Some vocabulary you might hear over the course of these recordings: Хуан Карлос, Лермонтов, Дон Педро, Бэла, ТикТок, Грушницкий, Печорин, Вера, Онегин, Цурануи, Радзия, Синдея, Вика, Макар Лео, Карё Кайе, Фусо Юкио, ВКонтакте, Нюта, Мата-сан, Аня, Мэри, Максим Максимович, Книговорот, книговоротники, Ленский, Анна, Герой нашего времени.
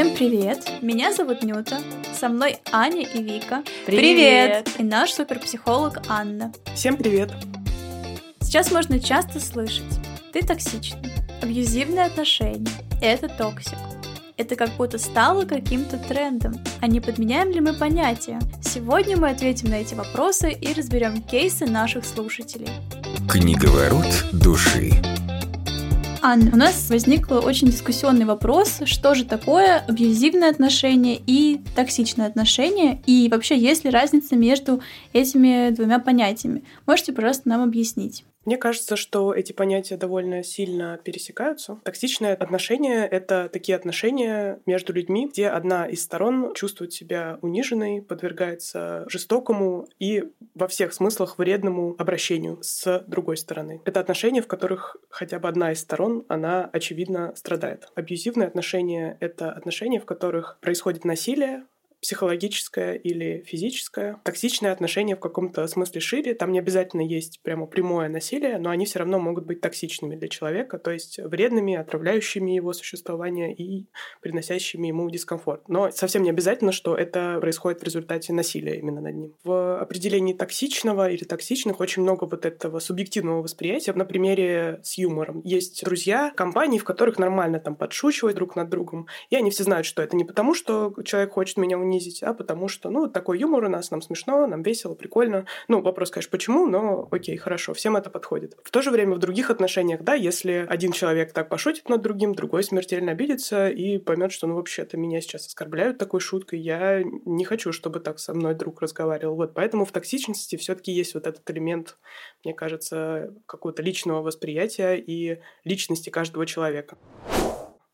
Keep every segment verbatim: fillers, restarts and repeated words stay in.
Всем привет! Меня зовут Нюта, со мной Аня и Вика. Привет! Привет. И наш суперпсихолог Анна. Всем привет! Сейчас можно часто слышать: ты токсична, абьюзивные отношения, это токсик. Это как будто стало каким-то трендом. А не подменяем ли мы понятия? Сегодня мы ответим на эти вопросы и разберем кейсы наших слушателей. Книговорот души. Анна, у нас возник очень дискуссионный вопрос, что же такое абьюзивное отношение и токсичное отношение, и вообще есть ли разница между этими двумя понятиями? Можете, пожалуйста, нам объяснить? Мне кажется, что эти понятия довольно сильно пересекаются. Токсичные отношения — это такие отношения между людьми, где одна из сторон чувствует себя униженной, подвергается жестокому и во всех смыслах вредному обращению с другой стороны. Это отношения, в которых хотя бы одна из сторон, она, очевидно, страдает. Абьюзивные отношения — это отношения, в которых происходит насилие, психологическое или физическое. Токсичные отношения в каком-то смысле шире. Там не обязательно есть прямо прямое насилие, но они все равно могут быть токсичными для человека, то есть вредными, отравляющими его существование и приносящими ему дискомфорт. Но совсем не обязательно, что это происходит в результате насилия именно над ним. В определении токсичного или токсичных очень много вот этого субъективного восприятия. На примере с юмором. Есть друзья, компании, в которых нормально там подшучивать друг над другом, и они все знают, что это не потому, что человек хочет меня уничтожить, унизить, а потому что, ну, такой юмор у нас, нам смешно, нам весело, прикольно. Ну, вопрос, конечно, почему, но окей, хорошо, всем это подходит. В то же время в других отношениях, да, если один человек так пошутит над другим, другой смертельно обидится и поймет, что, ну, вообще-то меня сейчас оскорбляют такой шуткой, я не хочу, чтобы так со мной друг разговаривал. Вот, поэтому в токсичности все-таки есть вот этот элемент, мне кажется, какого-то личного восприятия и личности каждого человека.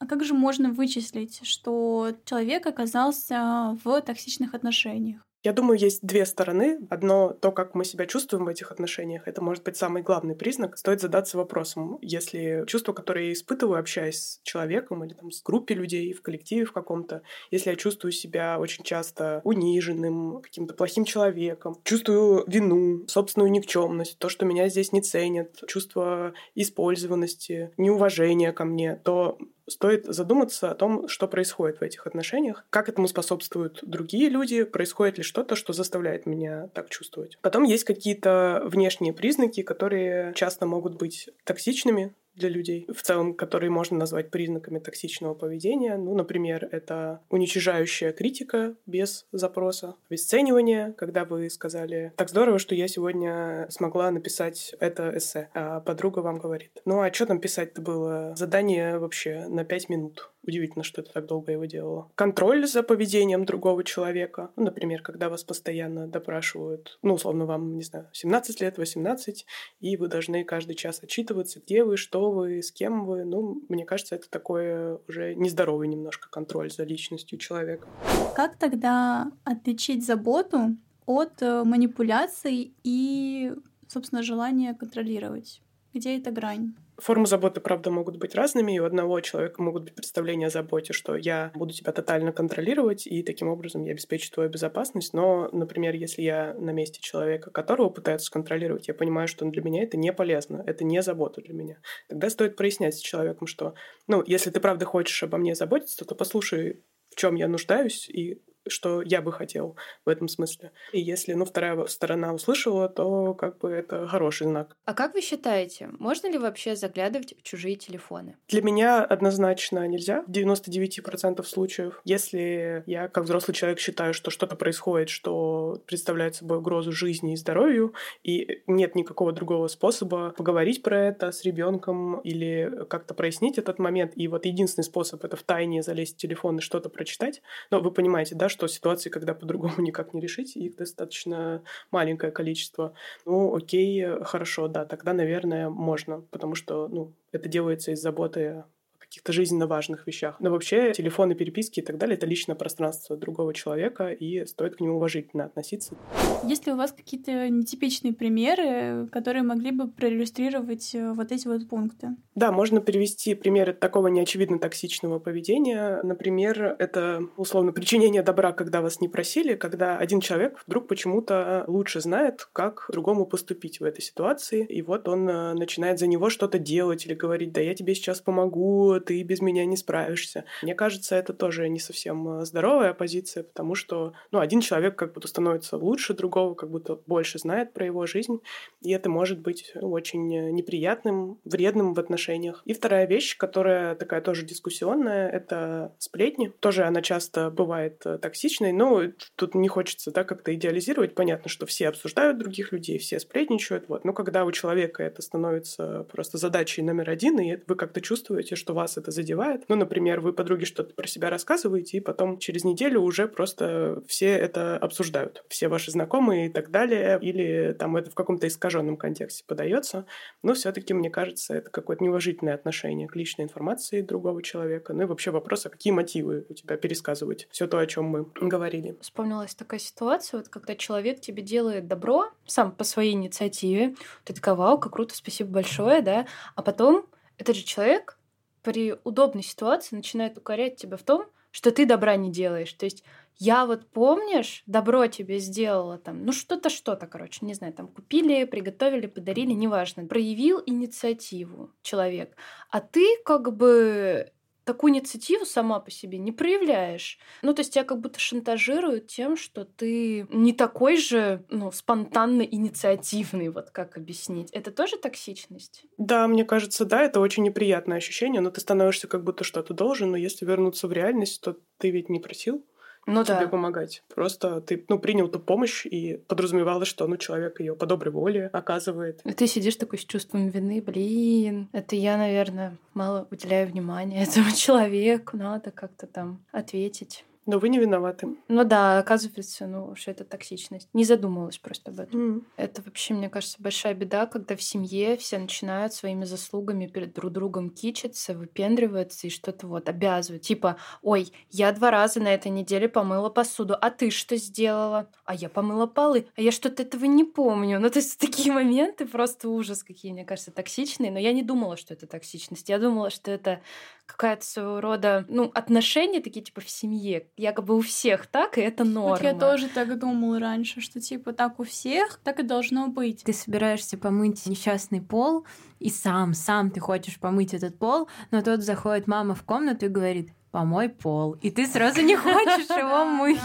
А как же можно вычислить, что человек оказался в токсичных отношениях? Я думаю, есть две стороны. Одно — то, как мы себя чувствуем в этих отношениях. Это может быть самый главный признак. Стоит задаться вопросом, если чувства, которые я испытываю, общаясь с человеком или там, с группой людей, в коллективе в каком-то, если я чувствую себя очень часто униженным, каким-то плохим человеком, чувствую вину, собственную никчемность, то, что меня здесь не ценят, чувство использованности, неуважения ко мне, то стоит задуматься о том, что происходит в этих отношениях, как этому способствуют другие люди, происходит ли что-то, что заставляет меня так чувствовать. Потом есть какие-то внешние признаки, которые часто могут быть токсичными для людей, в целом, которые можно назвать признаками токсичного поведения. Ну, например, это уничижающая критика без запроса, обесценивание, когда вы сказали: «Так здорово, что я сегодня смогла написать это эссе», а подруга вам говорит: «Ну а что там писать-то было? Задание вообще на пять минут». Удивительно, что ты так долго его делала. Контроль за поведением другого человека. Ну, например, когда вас постоянно допрашивают, ну, условно, вам, не знаю, семнадцать лет, восемнадцать, и вы должны каждый час отчитываться, где вы, что вы, с кем вы. Ну, мне кажется, это такой уже нездоровый немножко контроль за личностью человека. Как тогда отличить заботу от манипуляций и, собственно, желания контролировать? Где эта грань? Формы заботы, правда, могут быть разными, и у одного человека могут быть представления о заботе, что я буду тебя тотально контролировать, и таким образом я обеспечу твою безопасность. Но, например, если я на месте человека, которого пытаются контролировать, я понимаю, что для меня это не полезно, это не забота для меня. Тогда стоит прояснять с человеком, что, ну, если ты правда хочешь обо мне заботиться, то послушай, в чем я нуждаюсь, и что я бы хотел в этом смысле. И если, ну, вторая сторона услышала, то как бы это хороший знак. А как вы считаете, можно ли вообще заглядывать в чужие телефоны? Для меня однозначно нельзя. В девяносто девять процентов случаев. Если я, как взрослый человек, считаю, что что-то происходит, что представляет собой угрозу жизни и здоровью, и нет никакого другого способа поговорить про это с ребенком или как-то прояснить этот момент, и вот единственный способ — это втайне залезть в телефон и что-то прочитать. Но вы понимаете, да, что ситуации, когда по-другому никак не решить, их достаточно маленькое количество. Ну, окей, хорошо, да, тогда, наверное, можно, потому что, ну, это делается из заботы о каких-то жизненно важных вещах. Но вообще телефоны, переписки и так далее — это личное пространство другого человека, и стоит к нему уважительно относиться. Есть ли у вас какие-то нетипичные примеры, которые могли бы проиллюстрировать вот эти вот пункты? Да, можно привести примеры такого неочевидно токсичного поведения. Например, это, условно, причинение добра, когда вас не просили, когда один человек вдруг почему-то лучше знает, как другому поступить в этой ситуации, и вот он начинает за него что-то делать или говорить: «Да я тебе сейчас помогу, ты без меня не справишься. Мне кажется, это тоже не совсем здоровая позиция, потому что, ну, один человек как будто становится лучше другого, как будто больше знает про его жизнь, и это может быть очень неприятным, вредным в отношениях. И вторая вещь, которая такая тоже дискуссионная, это сплетни. Тоже она часто бывает токсичной, но тут не хочется, да, как-то идеализировать. Понятно, что все обсуждают других людей, все сплетничают, вот. Но когда у человека это становится просто задачей номер один, и вы как-то чувствуете, что вас это задевает. Ну, например, вы подруге что-то про себя рассказываете, и потом через неделю уже просто все это обсуждают. Все ваши знакомые и так далее. Или там это в каком-то искаженном контексте подается. Но все-таки, мне кажется, это какое-то неуважительное отношение к личной информации другого человека. Ну и вообще вопрос, а какие мотивы у тебя пересказывать все то, о чем мы говорили. Вспомнилась такая ситуация, вот когда человек тебе делает добро сам по своей инициативе. Ты такая, вау, как круто, спасибо большое, да. А потом этот же человек при удобной ситуации начинает укорять тебя в том, что ты добра не делаешь. То есть я вот, помнишь, добро тебе сделала там, ну что-то, что-то, короче, не знаю, там купили, приготовили, подарили, неважно. Проявил инициативу человек, а ты как бы такую инициативу сама по себе не проявляешь. Ну, то есть тебя как будто шантажируют тем, что ты не такой же, ну, спонтанно инициативный, вот как объяснить. Это тоже токсичность? Да, мне кажется, да, это очень неприятное ощущение, но ты становишься как будто что-то должен, но если вернуться в реальность, то ты ведь не просил. Ну, тебе да. помогать. Просто ты, ну, принял ту помощь и подразумевалось, что, ну, человек ее по доброй воле оказывает. И ты сидишь такой с чувством вины, блин, это я, наверное, мало уделяю внимания этому человеку, надо как-то там ответить. Но вы не виноваты. Ну да, оказывается, ну, что это токсичность. Не задумывалась просто об этом. Mm. Это вообще, мне кажется, большая беда, когда в семье все начинают своими заслугами перед друг другом кичиться, выпендриваться и что-то вот обязывают. Типа, ой, я два раза на этой неделе помыла посуду, а ты что сделала? А я помыла полы, а я что-то этого не помню. Ну, то есть такие моменты просто ужас какие, мне кажется, токсичные. Но я не думала, что это токсичность. Я думала, что это какая-то своего рода, ну, отношения такие, типа, в семье. Якобы у всех так, и это норма. Вот я тоже так думала раньше, что типа так у всех, так и должно быть. Ты собираешься помыть несчастный пол, и сам, сам ты хочешь помыть этот пол, но тут заходит мама в комнату и говорит: помой пол. И ты сразу не хочешь его мыть.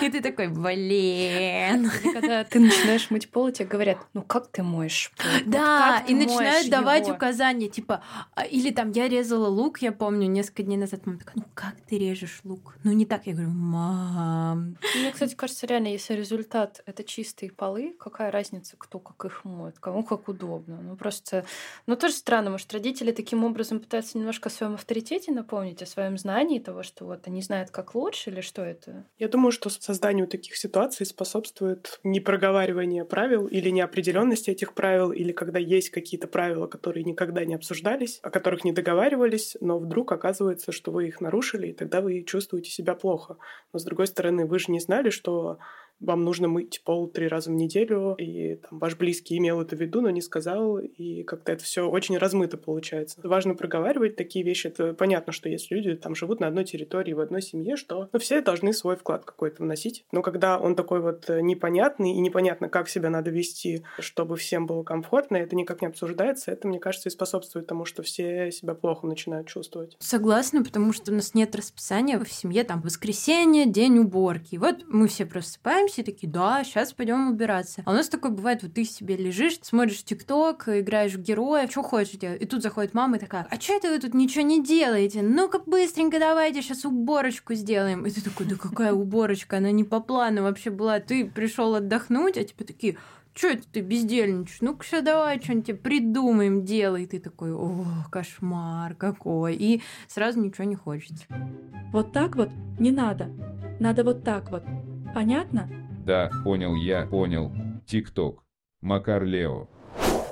И ты такой, блин. Когда ты начинаешь мыть пол, тебе говорят, ну как ты моешь пол? Да, и начинают давать указания, типа, или там, я резала лук, я помню, несколько дней назад мама такая, ну как ты режешь лук? Ну не так. Я говорю, мам. Мне, кстати, кажется, реально, если результат — это чистые полы, какая разница, кто как их моет, кому как удобно. Ну просто, ну тоже странно, может, родители таким образом пытаются немножко о своем авторитете напомнить, о своем знании, того, что вот они знают, как лучше, или что это? Я думаю, что созданию таких ситуаций способствует непроговаривание правил или неопределенность этих правил, или когда есть какие-то правила, которые никогда не обсуждались, о которых не договаривались, но вдруг оказывается, что вы их нарушили, и тогда вы чувствуете себя плохо. Но, с другой стороны, вы же не знали, что вам нужно мыть пол три раза в неделю, и там, ваш близкий имел это в виду, но не сказал, и как-то это все очень размыто получается. Важно проговаривать такие вещи. Это понятно, что если люди там живут на одной территории, в одной семье, что ну, все должны свой вклад какой-то вносить. Но когда он такой вот непонятный, и непонятно, как себя надо вести, чтобы всем было комфортно, это никак не обсуждается, это, мне кажется, и способствует тому, что все себя плохо начинают чувствовать. Согласна, потому что у нас нет расписания в семье, там, воскресенье, день уборки. Вот мы все просыпаем, все такие, да, сейчас пойдем убираться. А у нас такое бывает, вот ты себе лежишь, смотришь ТикТок, играешь в героя, что хочешь делать. И тут заходит мама и такая, а что это вы тут ничего не делаете? Ну-ка быстренько давайте сейчас уборочку сделаем. И ты такой, да какая уборочка, она не по плану вообще была. Ты пришел отдохнуть, а тебе такие, что это ты бездельничаешь? Ну-ка сейчас давай что-нибудь тебе придумаем, делай. И ты такой, о, кошмар какой. И сразу ничего не хочется. Вот так вот не надо. Надо вот так вот. Понятно? Да, понял я, понял. ТикТок. Макар Лео.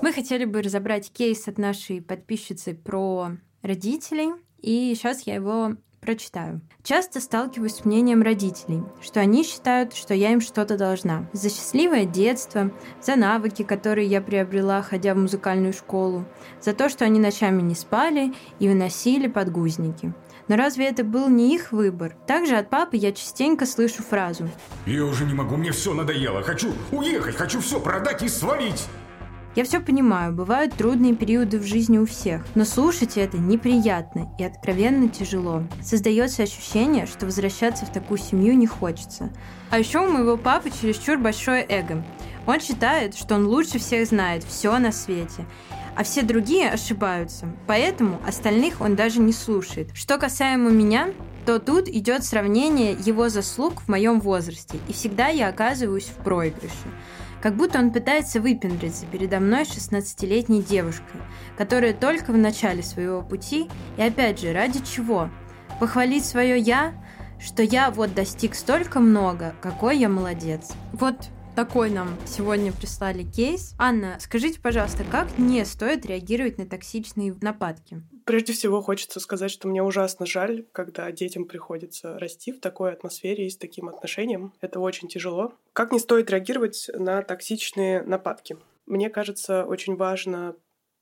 Мы хотели бы разобрать кейс от нашей подписчицы про родителей, и сейчас я его прочитаю. Часто сталкиваюсь с мнением родителей, что они считают, что я им что-то должна. За счастливое детство, за навыки, которые я приобрела, ходя в музыкальную школу, за то, что они ночами не спали и выносили подгузники. Но разве это был не их выбор? Также от папы я частенько слышу фразу: «Я уже не могу, мне все надоело, хочу уехать, хочу все продать и свалить». Я все понимаю, бывают трудные периоды в жизни у всех, но слушать это неприятно и откровенно тяжело. Создается ощущение, что возвращаться в такую семью не хочется. А еще у моего папы чересчур большое эго. Он считает, что он лучше всех знает все на свете, а все другие ошибаются, поэтому остальных он даже не слушает. Что касаемо меня, то тут идет сравнение его заслуг в моем возрасте, и всегда я оказываюсь в проигрыше. Как будто он пытается выпендриться передо мной шестнадцатилетней девушкой, которая только в начале своего пути, и опять же, ради чего? Похвалить свое «я», что я вот достиг столько много, какой я молодец. Вот такой нам сегодня прислали кейс. Анна, скажите, пожалуйста, как не стоит реагировать на токсичные нападки? Прежде всего, хочется сказать, что мне ужасно жаль, когда детям приходится расти в такой атмосфере и с таким отношением. Это очень тяжело. Как не стоит реагировать на токсичные нападки? Мне кажется, очень важно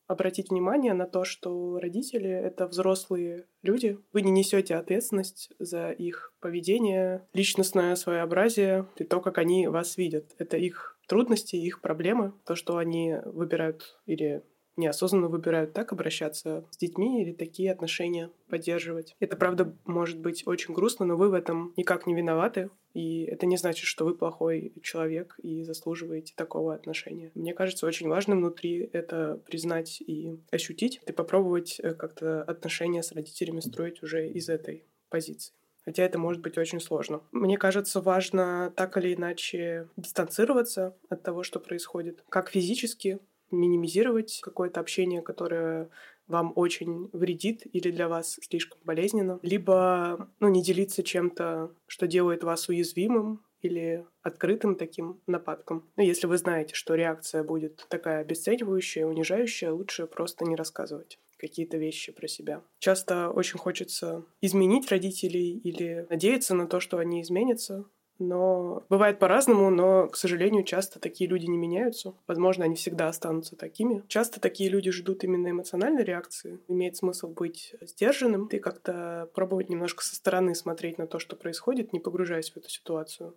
обратить внимание на то, что родители — это взрослые люди. Вы не несете ответственность за их поведение, личностное своеобразие и то, как они вас видят. Это их трудности, их проблемы, то, что они выбирают или неосознанно выбирают так обращаться с детьми или такие отношения поддерживать. Это, правда, может быть очень грустно, но вы в этом никак не виноваты. И это не значит, что вы плохой человек и заслуживаете такого отношения. Мне кажется, очень важно внутри это признать и ощутить, и попробовать как-то отношения с родителями строить уже из этой позиции. Хотя это может быть очень сложно. Мне кажется, важно так или иначе дистанцироваться от того, что происходит, как физически, минимизировать какое-то общение, которое вам очень вредит или для вас слишком болезненно, либо ну, не делиться чем-то, что делает вас уязвимым или открытым таким нападком. Ну, если вы знаете, что реакция будет такая обесценивающая, унижающая, лучше просто не рассказывать какие-то вещи про себя. Часто очень хочется изменить родителей или надеяться на то, что они изменятся, но бывает по-разному, но, к сожалению, часто такие люди не меняются. Возможно, они всегда останутся такими. Часто такие люди ждут именно эмоциональной реакции. Имеет смысл быть сдержанным и как-то пробовать немножко со стороны смотреть на то, что происходит, не погружаясь в эту ситуацию.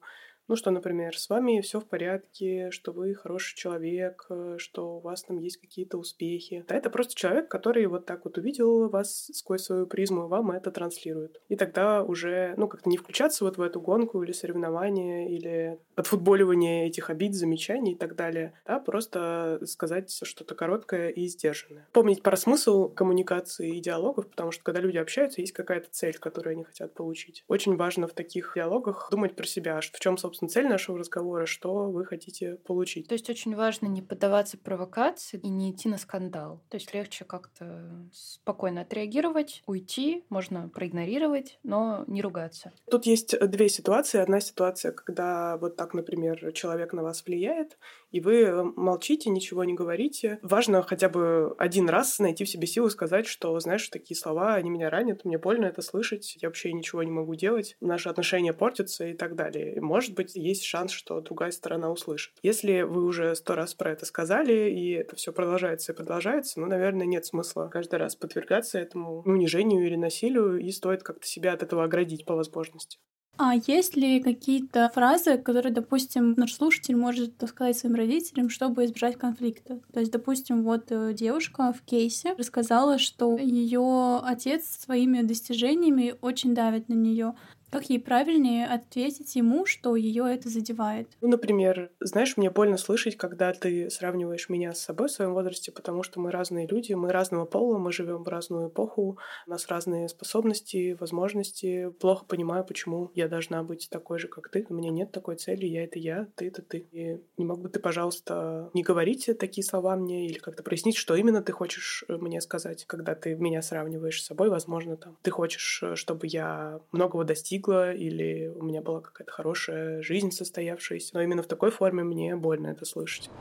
Ну что, например, с вами все в порядке, что вы хороший человек, что у вас там есть какие-то успехи. Да, это просто человек, который вот так вот увидел вас сквозь свою призму, вам это транслирует. И тогда уже, ну, как-то не включаться вот в эту гонку или соревнование, или отфутболивание этих обид, замечаний и так далее. Да, просто сказать что-то короткое и сдержанное. Помнить про смысл коммуникации и диалогов, потому что когда люди общаются, есть какая-то цель, которую они хотят получить. Очень важно в таких диалогах думать про себя, в чем, собственно, цель нашего разговора, что вы хотите получить. То есть очень важно не поддаваться провокации и не идти на скандал. То есть легче как-то спокойно отреагировать, уйти, можно проигнорировать, но не ругаться. Тут есть две ситуации. Одна ситуация, когда вот так, например, человек на вас влияет, и вы молчите, ничего не говорите. Важно хотя бы один раз найти в себе силу сказать, что, знаешь, такие слова, они меня ранят, мне больно это слышать, я вообще ничего не могу делать, наши отношения портятся и так далее. И может быть, есть шанс, что другая сторона услышит. Если вы уже сто раз про это сказали, и это все продолжается и продолжается, ну, наверное, нет смысла каждый раз подвергаться этому унижению или насилию, и стоит как-то себя от этого оградить по возможности. А есть ли какие-то фразы, которые, допустим, наш слушатель может сказать своим родителям, чтобы избежать конфликта? То есть, допустим, вот девушка в кейсе рассказала, что ее отец своими достижениями очень давит на нее. Как ей правильнее ответить ему, что ее это задевает? Ну, например, знаешь, мне больно слышать, когда ты сравниваешь меня с собой в своем возрасте, потому что мы разные люди, мы разного пола, мы живем в разную эпоху, у нас разные способности, возможности. Плохо понимаю, почему я должна быть такой же, как ты. У меня нет такой цели, я — это я, ты — это ты. И не мог бы ты, пожалуйста, не говорить такие слова мне или как-то прояснить, что именно ты хочешь мне сказать, когда ты меня сравниваешь с собой, возможно, там. Ты хочешь, чтобы я многого достиг, или у меня была какая-то хорошая жизнь состоявшаяся. Но именно в такой форме мне больно это слышать.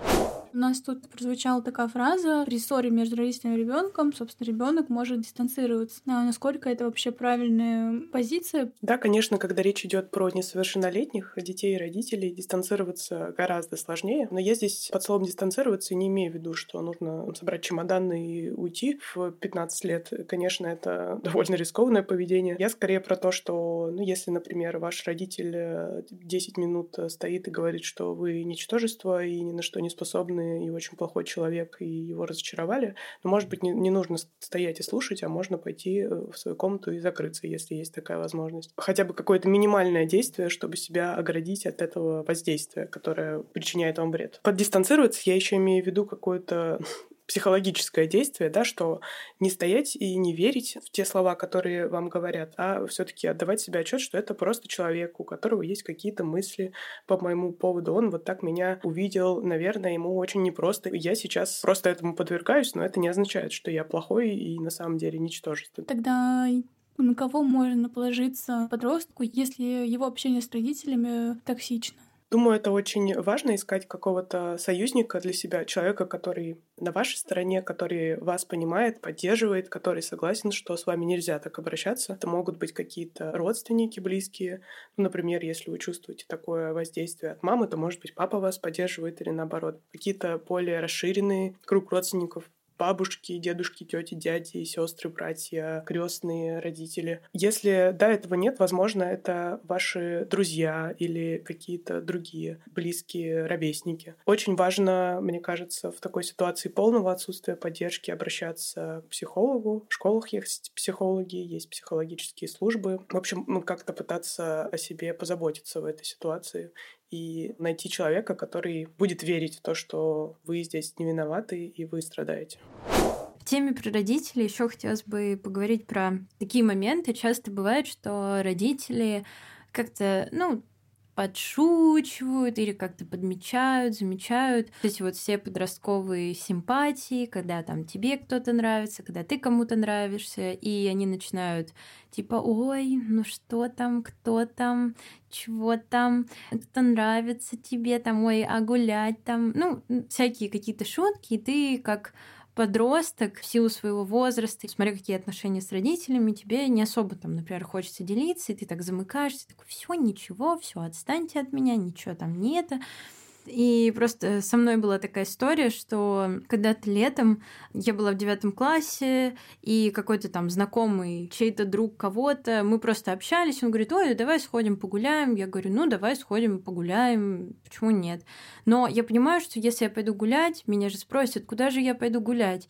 У нас тут прозвучала такая фраза: при ссоре между родителями и ребенком, собственно, ребенок может дистанцироваться. А насколько это вообще правильная позиция? Да, конечно, когда речь идет про несовершеннолетних детей и родителей, дистанцироваться гораздо сложнее. Но я здесь под словом «дистанцироваться» не имею в виду, что нужно собрать чемоданы и уйти в пятнадцать лет. Конечно, это довольно рискованное поведение. Я скорее про то, что, ну, если, например, ваш родитель десять минут стоит и говорит, что вы ничтожество и ни на что не способны, ужасный и очень плохой человек, и его разочаровали. Но, может быть, не, не нужно стоять и слушать, а можно пойти в свою комнату и закрыться, если есть такая возможность. Хотя бы какое-то минимальное действие, чтобы себя оградить от этого воздействия, которое причиняет вам вред. Под дистанцироваться я еще имею в виду какое-то психологическое действие, да, что не стоять и не верить в те слова, которые вам говорят, а все-таки отдавать себе отчет, что это просто человек, у которого есть какие-то мысли по моему поводу. Он вот так меня увидел, наверное, ему очень непросто. Я сейчас просто этому подвергаюсь, но это не означает, что я плохой и на самом деле ничтожество. Тогда на кого можно положиться подростку, если его общение с родителями токсично? Думаю, это очень важно — искать какого-то союзника для себя, человека, который на вашей стороне, который вас понимает, поддерживает, который согласен, что с вами нельзя так обращаться. Это могут быть какие-то родственники близкие. Ну, например, если вы чувствуете такое воздействие от мамы, то, может быть, папа вас поддерживает или наоборот. Какие-то более расширенные круг родственников. Бабушки, дедушки, тети, дяди, сестры, братья, крестные, родители. Если до этого нет, возможно, это ваши друзья или какие-то другие близкие ровесники. Очень важно, мне кажется, в такой ситуации полного отсутствия поддержки обращаться к психологу. В школах есть психологи, есть психологические службы. В общем, как-то пытаться о себе позаботиться в этой ситуации и найти человека, который будет верить в то, что вы здесь не виноваты и вы страдаете. В теме про родителей еще хотелось бы поговорить про такие моменты. Часто бывает, что родители как-то, ну, подшучивают или как-то подмечают, замечают. Вот эти вот все подростковые симпатии, когда там тебе кто-то нравится, когда ты кому-то нравишься, и они начинают типа: ой, ну что там, кто там, чего там, кто нравится тебе там, ой, а гулять там. Ну, всякие какие-то шутки, и ты как подросток в силу своего возраста, смотря какие отношения с родителями, тебе не особо там, например, хочется делиться, и ты так замыкаешься, такой: все, ничего, все, отстаньте от меня, ничего там не это. И просто со мной была такая история, что когда-то летом я была в девятом классе, и какой-то там знакомый, чей-то друг кого-то, мы просто общались, он говорит: ой, давай сходим погуляем. Я говорю: ну, давай сходим погуляем, почему нет? Но я понимаю, что если я пойду гулять, меня же спросят, куда же я пойду гулять?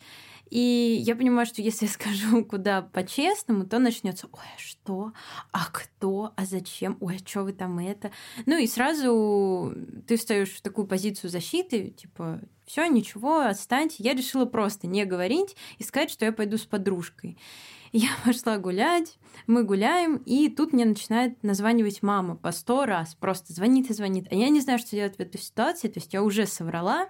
И я понимаю, что если я скажу, куда по-честному, то начнется: ой, а что? А кто? А зачем? Ой, а что вы там это? Ну и сразу ты встаешь в такую позицию защиты, типа: все, ничего, отстаньте. Я решила просто не говорить и сказать, что я пойду с подружкой. Я пошла гулять, мы гуляем, и тут мне начинает названивать мама по сто раз. Просто звонит и звонит. А я не знаю, что делать в этой ситуации, то есть я уже соврала.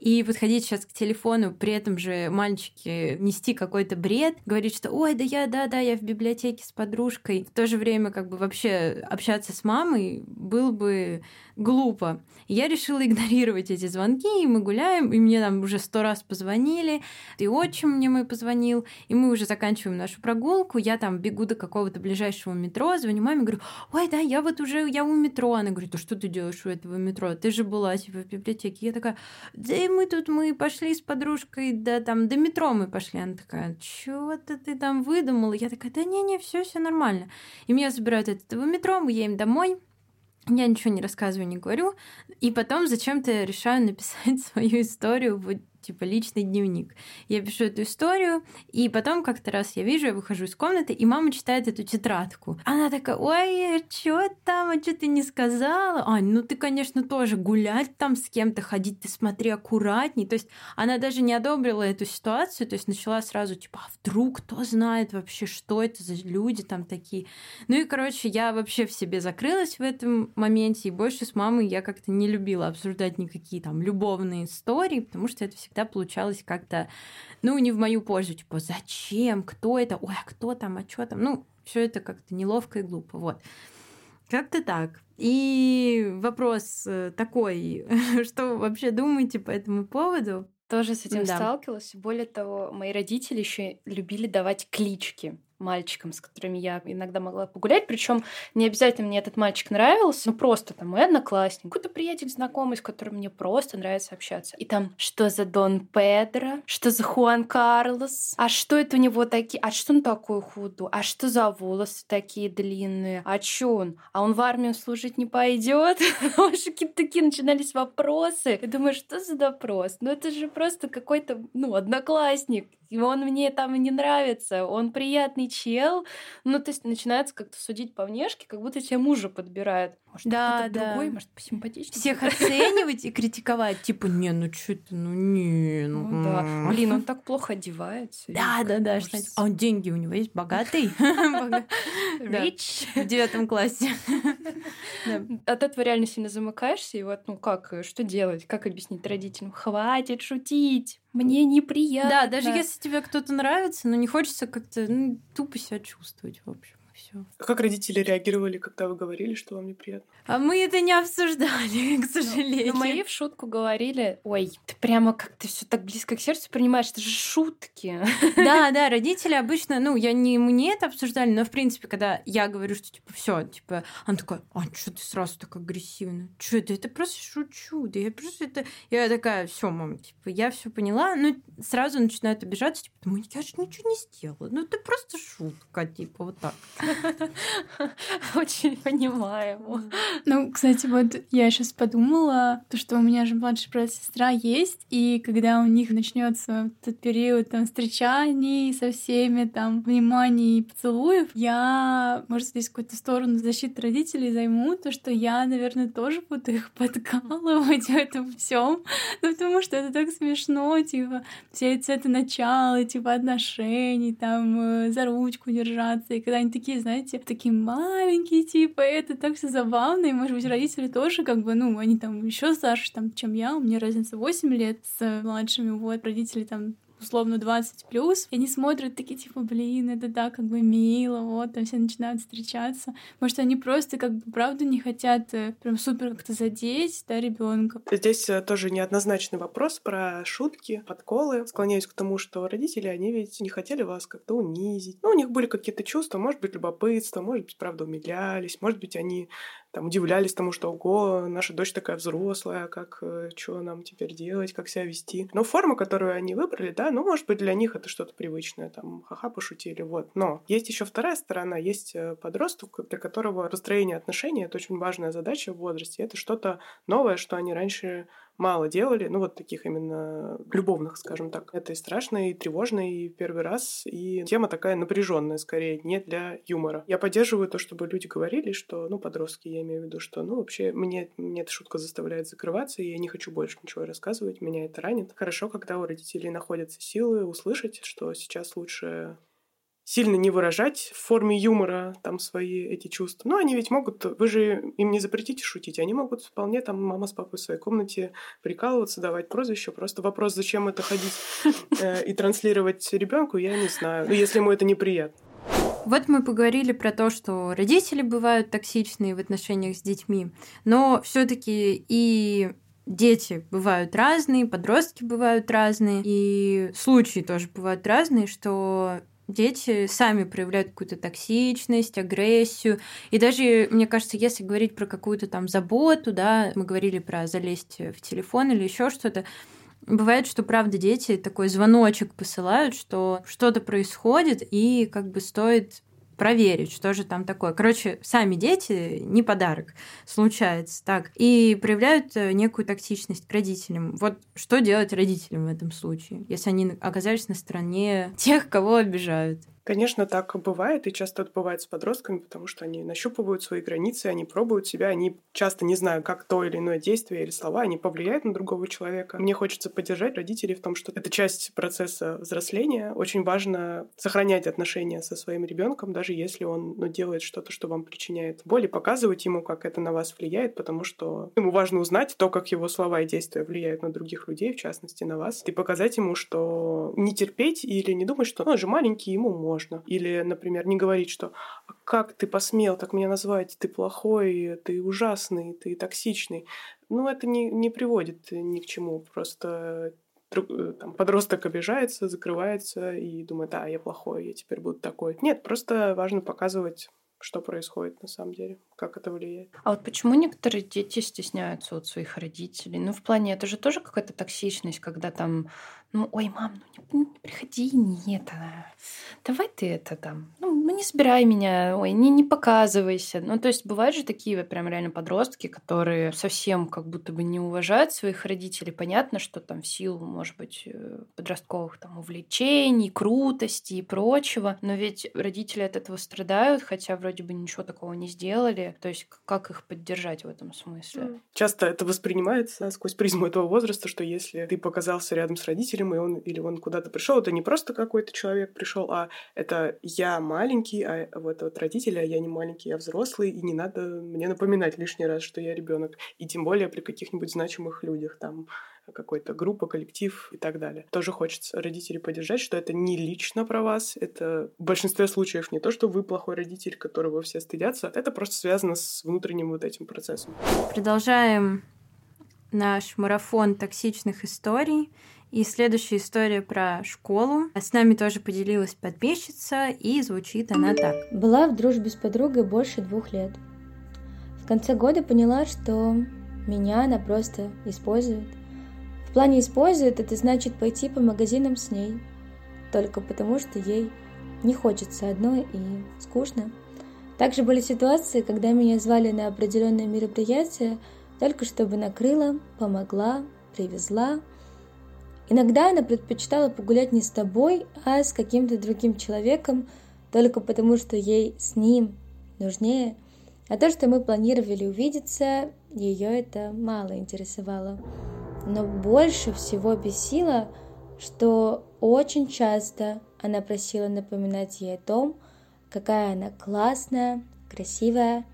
И подходить сейчас к телефону, при этом же мальчики нести какой-то бред, говорить, что ой, да я, да, да, я в библиотеке с подружкой. В то же время как бы вообще общаться с мамой было бы глупо. Я решила игнорировать эти звонки, и мы гуляем, и мне там уже сто раз позвонили, и отчим мне мой позвонил, и мы уже заканчиваем нашу прогулку, я там бегу до какого-то ближайшего метро, звоню маме, говорю: ой, да, я вот уже, я у метро. Она говорит: а что ты делаешь у этого метро? Ты же была типа в библиотеке. Я такая: да и мы тут, мы пошли с подружкой, да, там, до метро мы пошли. Она такая: чего-то ты там выдумала. Я такая: да не-не, все, все нормально. И меня забирают от этого метро, мы едем домой. Я ничего не рассказываю, не говорю. И потом зачем-то решаю написать свою историю в типа личный дневник. Я пишу эту историю, и потом как-то раз я вижу, я выхожу из комнаты, и мама читает эту тетрадку. Она такая: ой, что там, а что ты не сказала? Ань, ну ты, конечно, тоже гулять там с кем-то, ходить, ты смотри аккуратней. То есть она даже не одобрила эту ситуацию, то есть начала сразу типа: а вдруг, кто знает вообще, что это за люди там такие. Ну и, короче, я вообще в себе закрылась в этом моменте, и больше с мамой я как-то не любила обсуждать никакие там любовные истории, потому что это всегда да, получалось как-то, ну, не в мою пользу. Типа, зачем? Кто это? Ой, а кто там? А что там? Ну, все это как-то неловко и глупо. Вот. Как-то так. И вопрос такой, что вы вообще думаете по этому поводу? Тоже с этим да. сталкивалась. Более того, мои родители еще любили давать клички. мальчикам, с которыми я иногда могла погулять. Причем не обязательно мне этот мальчик нравился, ну просто там мой одноклассник, какой-то приятель, знакомый, с которым мне просто нравится общаться. И там, что за Дон Педро, что за Хуан Карлос, а что это у него такие, а что он такой худой, а что за волосы такие длинные, а чё он, а он в армию служить не пойдет? Уже какие-то такие начинались вопросы. Я думаю, что за допрос? Ну это же просто какой-то, ну, одноклассник. Он мне там и не нравится, он приятный чел. Ну, то есть начинается как-то судить по внешке, как будто тебе мужа подбирают. Может, да, да. Другой, может, посимпатичнее. Всех оценивать и критиковать. Типа, не, ну что ты, ну не. Ну, ну да. Блин, он так плохо одевается. Да, да, да. А он деньги у него есть? Богатый? Рич. В девятом классе. От этого реально сильно замыкаешься. И вот, ну как, что делать? Как объяснить родителям? Хватит шутить. Мне неприятно. Да, даже если тебе кто-то нравится, но не хочется как-то ну, тупо себя чувствовать, в общем. Всё. А как родители реагировали, когда вы говорили, что вам неприятно? А мы это не обсуждали, к сожалению. Но, но мои в шутку говорили, ой, ты прямо как-то все так близко к сердцу принимаешь, это же шутки. Да, да, родители обычно, ну, я не мне это обсуждали, но, в принципе, когда я говорю, что, типа, все, типа, она такая, а что ты сразу так агрессивно? Что это? Это просто шучу, да я просто это... Я такая, все, мам, типа, я все поняла, ну, сразу начинают обижаться, типа, ну, я же ничего не сделала, ну, это просто шутка, типа, вот так. Очень понимаемо. Ну, кстати, вот я сейчас подумала, то, что у меня же младший брат и сестра есть, и когда у них начнется тот период там встречаний со всеми, там, вниманий и поцелуев, я, может, здесь какую-то сторону защиты родителей займу, то, что я, наверное, тоже буду их подкалывать в этом всем, ну, потому что это так смешно, типа, все это начало, типа, отношений, там, за ручку держаться, и когда они такие, знаете, такие маленькие, типа, это так все забавно, и, может быть, родители тоже, как бы, ну, они там еще старше, там, чем я, у меня разница восемь лет с младшими, вот, родители там условно двадцать плюс, и они смотрят такие, типа, блин, это да, как бы мило, вот, там все начинают встречаться. Может, они просто, как бы, правда не хотят прям супер как-то задеть, да, ребенка. Здесь тоже неоднозначный вопрос про шутки, подколы. Склоняюсь к тому, что родители, они ведь не хотели вас как-то унизить. Ну, у них были какие-то чувства, может быть, любопытство, может быть, правда, умилялись, может быть, они... Там удивлялись тому, что ого, наша дочь такая взрослая, как что нам теперь делать, как себя вести. Но форма, которую они выбрали, да, ну, может быть, для них это что-то привычное, там, ха-ха, пошутили, вот. Но есть еще вторая сторона, есть подросток, для которого расстроение отношений — это очень важная задача в возрасте, это что-то новое, что они раньше... мало делали, ну вот таких именно любовных, скажем так. Это и страшно, и тревожно, и первый раз, и тема такая напряженная, скорее, не для юмора. Я поддерживаю то, чтобы люди говорили, что, ну, подростки, я имею в виду, что, ну, вообще, мне, мне эта шутка заставляет закрываться, и я не хочу больше ничего рассказывать, меня это ранит. Хорошо, когда у родителей находятся силы услышать, что сейчас лучше... сильно не выражать в форме юмора там свои эти чувства. Но они ведь могут, вы же им не запретите шутить, они могут вполне там мама с папой в своей комнате прикалываться, давать прозвище, просто вопрос, зачем это ходить э, и транслировать ребенку, я не знаю, если ему это неприятно. Вот мы поговорили про то, что родители бывают токсичные в отношениях с детьми, но все-таки и дети бывают разные, подростки бывают разные, и случаи тоже бывают разные, что дети сами проявляют какую-то токсичность, агрессию. И даже, мне кажется, если говорить про какую-то там заботу, да, мы говорили про залезть в телефон или еще что-то, бывает, что, правда, дети такой звоночек посылают, что что-то происходит, и как бы стоит проверить, что же там такое. Короче, сами дети не подарок, случается так. И проявляют некую токсичность к родителям. Вот что делать родителям в этом случае, если они оказались на стороне тех, кого обижают? Конечно, так бывает, и часто это бывает с подростками, потому что они нащупывают свои границы, они пробуют себя, они часто не знают, как то или иное действие или слова, они повлияют на другого человека. Мне хочется поддержать родителей в том, что это часть процесса взросления. Очень важно сохранять отношения со своим ребенком, даже если он, ну, делает что-то, что вам причиняет боль, и показывать ему, как это на вас влияет, потому что ему важно узнать то, как его слова и действия влияют на других людей, в частности, на вас, и показать ему, что не терпеть или не думать, что ну, он же маленький, ему можно. Можно. Или, например, не говорить, что «как ты посмел так меня назвать? Ты плохой, ты ужасный, ты токсичный». Ну, это не, не приводит ни к чему. Просто друг, там, подросток обижается, закрывается и думает, а, я плохой, я теперь буду такой. Нет, просто важно показывать, что происходит на самом деле, как это влияет. А вот почему некоторые дети стесняются от своих родителей? Ну, в плане, это же тоже какая-то токсичность, когда там, ну, ой, мам, ну не, не приходи, не это, давай ты это там, ну, ну не собирай меня, ой, не, не показывайся. Ну, то есть бывают же такие вот прям реально подростки, которые совсем как будто бы не уважают своих родителей. Понятно, что там в силу, может быть, подростковых там увлечений, крутости и прочего, но ведь родители от этого страдают, хотя вроде бы ничего такого не сделали. То есть как их поддержать в этом смысле? Часто это воспринимается сквозь призму этого возраста, что если ты показался рядом с родителем, и он или он куда-то пришел, это не просто какой-то человек пришел, а это я маленький, а вот, вот родитель, а я не маленький, я взрослый, и не надо мне напоминать лишний раз, что я ребенок. И тем более при каких-нибудь значимых людях, там какой-то группа, коллектив и так далее. Тоже хочется родителей поддержать, что это не лично про вас, это в большинстве случаев не то, что вы плохой родитель, которого все стыдятся, это просто связано с внутренним вот этим процессом. Продолжаем наш марафон токсичных историй. И следующая история про школу. С нами тоже поделилась подписчица, и звучит она так. Была в дружбе с подругой больше двух лет. В конце года поняла, что меня она просто использует. В плане использует, это значит пойти по магазинам с ней. Только потому, что ей не хочется одной и скучно. Также были ситуации, когда меня звали на определенное мероприятие, только чтобы накрыла, помогла, привезла. Иногда она предпочитала погулять не с тобой, а с каким-то другим человеком, только потому, что ей с ним нужнее. А то, что мы планировали увидеться, ее это мало интересовало. Но больше всего бесило, что очень часто она просила напоминать ей о том, какая она классная, красивая.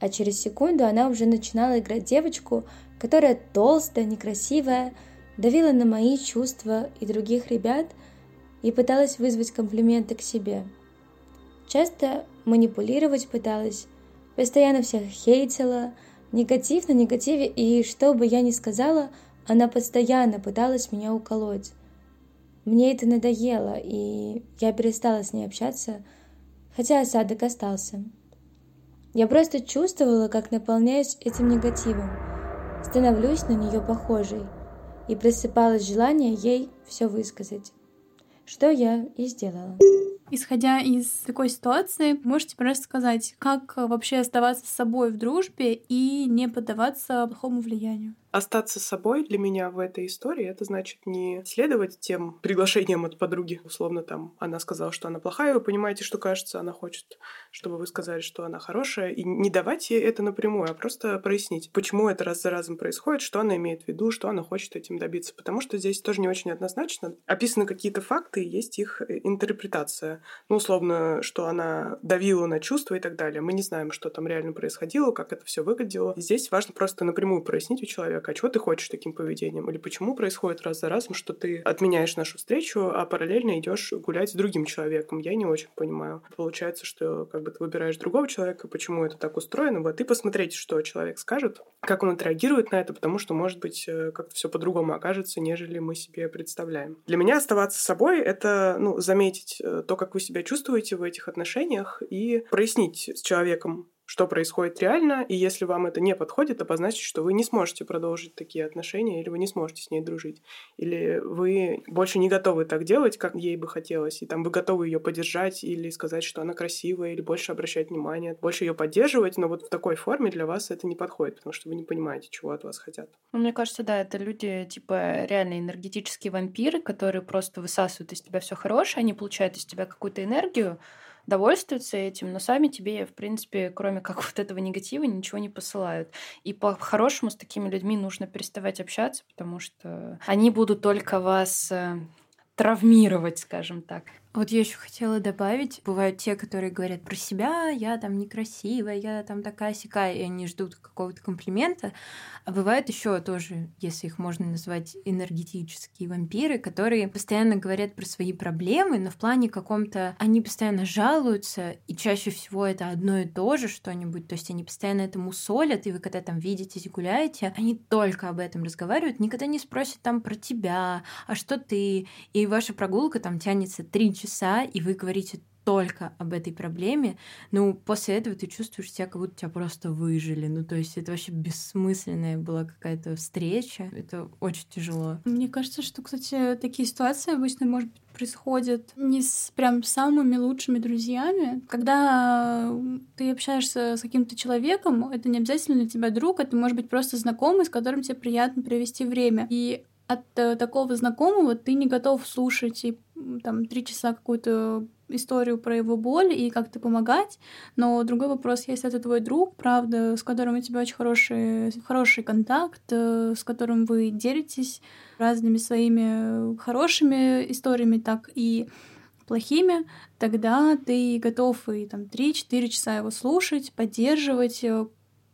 А через секунду она уже начинала играть девочку, которая толстая, некрасивая, давила на мои чувства и других ребят и пыталась вызвать комплименты к себе. Часто манипулировать пыталась, постоянно всех хейтила, негатив на негативе, и что бы я ни сказала, она постоянно пыталась меня уколоть. Мне это надоело, и я перестала с ней общаться, хотя осадок остался. Я просто чувствовала, как наполняюсь этим негативом, становлюсь на нее похожей, и просыпалось желание ей все высказать, что я и сделала. Исходя из такой ситуации, можете, пожалуйста, сказать, как вообще оставаться с собой в дружбе и не поддаваться плохому влиянию? Остаться собой для меня в этой истории — это значит не следовать тем приглашениям от подруги. Условно, там, она сказала, что она плохая, вы понимаете, что, кажется, она хочет, чтобы вы сказали, что она хорошая, и не давать ей это напрямую, а просто прояснить, почему это раз за разом происходит, что она имеет в виду, что она хочет этим добиться. Потому что здесь тоже не очень однозначно. Описаны какие-то факты, есть их интерпретация. Ну, условно, что она давила на чувства и так далее. Мы не знаем, что там реально происходило, как это все выглядело. Здесь важно просто напрямую прояснить у человека, а чего ты хочешь таким поведением? Или почему происходит раз за разом, что ты отменяешь нашу встречу, а параллельно идешь гулять с другим человеком? Я не очень понимаю. Получается, что как бы ты выбираешь другого человека, почему это так устроено? Вот и посмотрите, что человек скажет, как он отреагирует на это, потому что, может быть, как-то все по-другому окажется, нежели мы себе представляем. Для меня оставаться собой — это, ну, заметить то, как вы себя чувствуете в этих отношениях, и прояснить с человеком, что происходит реально, и если вам это не подходит, обозначить, что вы не сможете продолжить такие отношения, или вы не сможете с ней дружить, или вы больше не готовы так делать, как ей бы хотелось, и там вы готовы ее поддержать, или сказать, что она красивая, или больше обращать внимание, больше ее поддерживать, но вот в такой форме для вас это не подходит, потому что вы не понимаете, чего от вас хотят. Ну, мне кажется, да, это люди типа реально энергетические вампиры, которые просто высасывают из тебя все хорошее, они получают из тебя какую-то энергию, довольствуются этим, но сами тебе, в принципе, кроме как вот этого негатива, ничего не посылают. И по-хорошему с такими людьми нужно переставать общаться, потому что они будут только вас травмировать, скажем так. Вот я еще хотела добавить, бывают те, которые говорят про себя, я там некрасивая, я там такая-сякая, и они ждут какого-то комплимента. А бывают еще тоже, если их можно назвать, энергетические вампиры, которые постоянно говорят про свои проблемы, но в плане каком-то они постоянно жалуются, и чаще всего это одно и то же что-нибудь, то есть они постоянно это мусолят, и вы когда там видитесь, гуляете, они только об этом разговаривают, никогда не спросят там про тебя, а что ты, и ваша прогулка там тянется три часа, и вы говорите только об этой проблеме, ну, после этого ты чувствуешь себя, как будто тебя просто выжили. Ну, то есть это вообще бессмысленная была какая-то встреча. Это очень тяжело. Мне кажется, что, кстати, такие ситуации обычно, может быть, происходят не с прям самыми лучшими друзьями. Когда ты общаешься с каким-то человеком, это не обязательно для тебя друг, это может быть просто знакомый, с которым тебе приятно провести время. И от такого знакомого ты не готов слушать и там три часа какую-то историю про его боль и как-то помогать. Но другой вопрос, если это твой друг, правда, с которым у тебя очень хороший, хороший контакт, с которым вы делитесь разными своими хорошими историями, так и плохими, тогда ты готов и там три-четыре часа его слушать, поддерживать,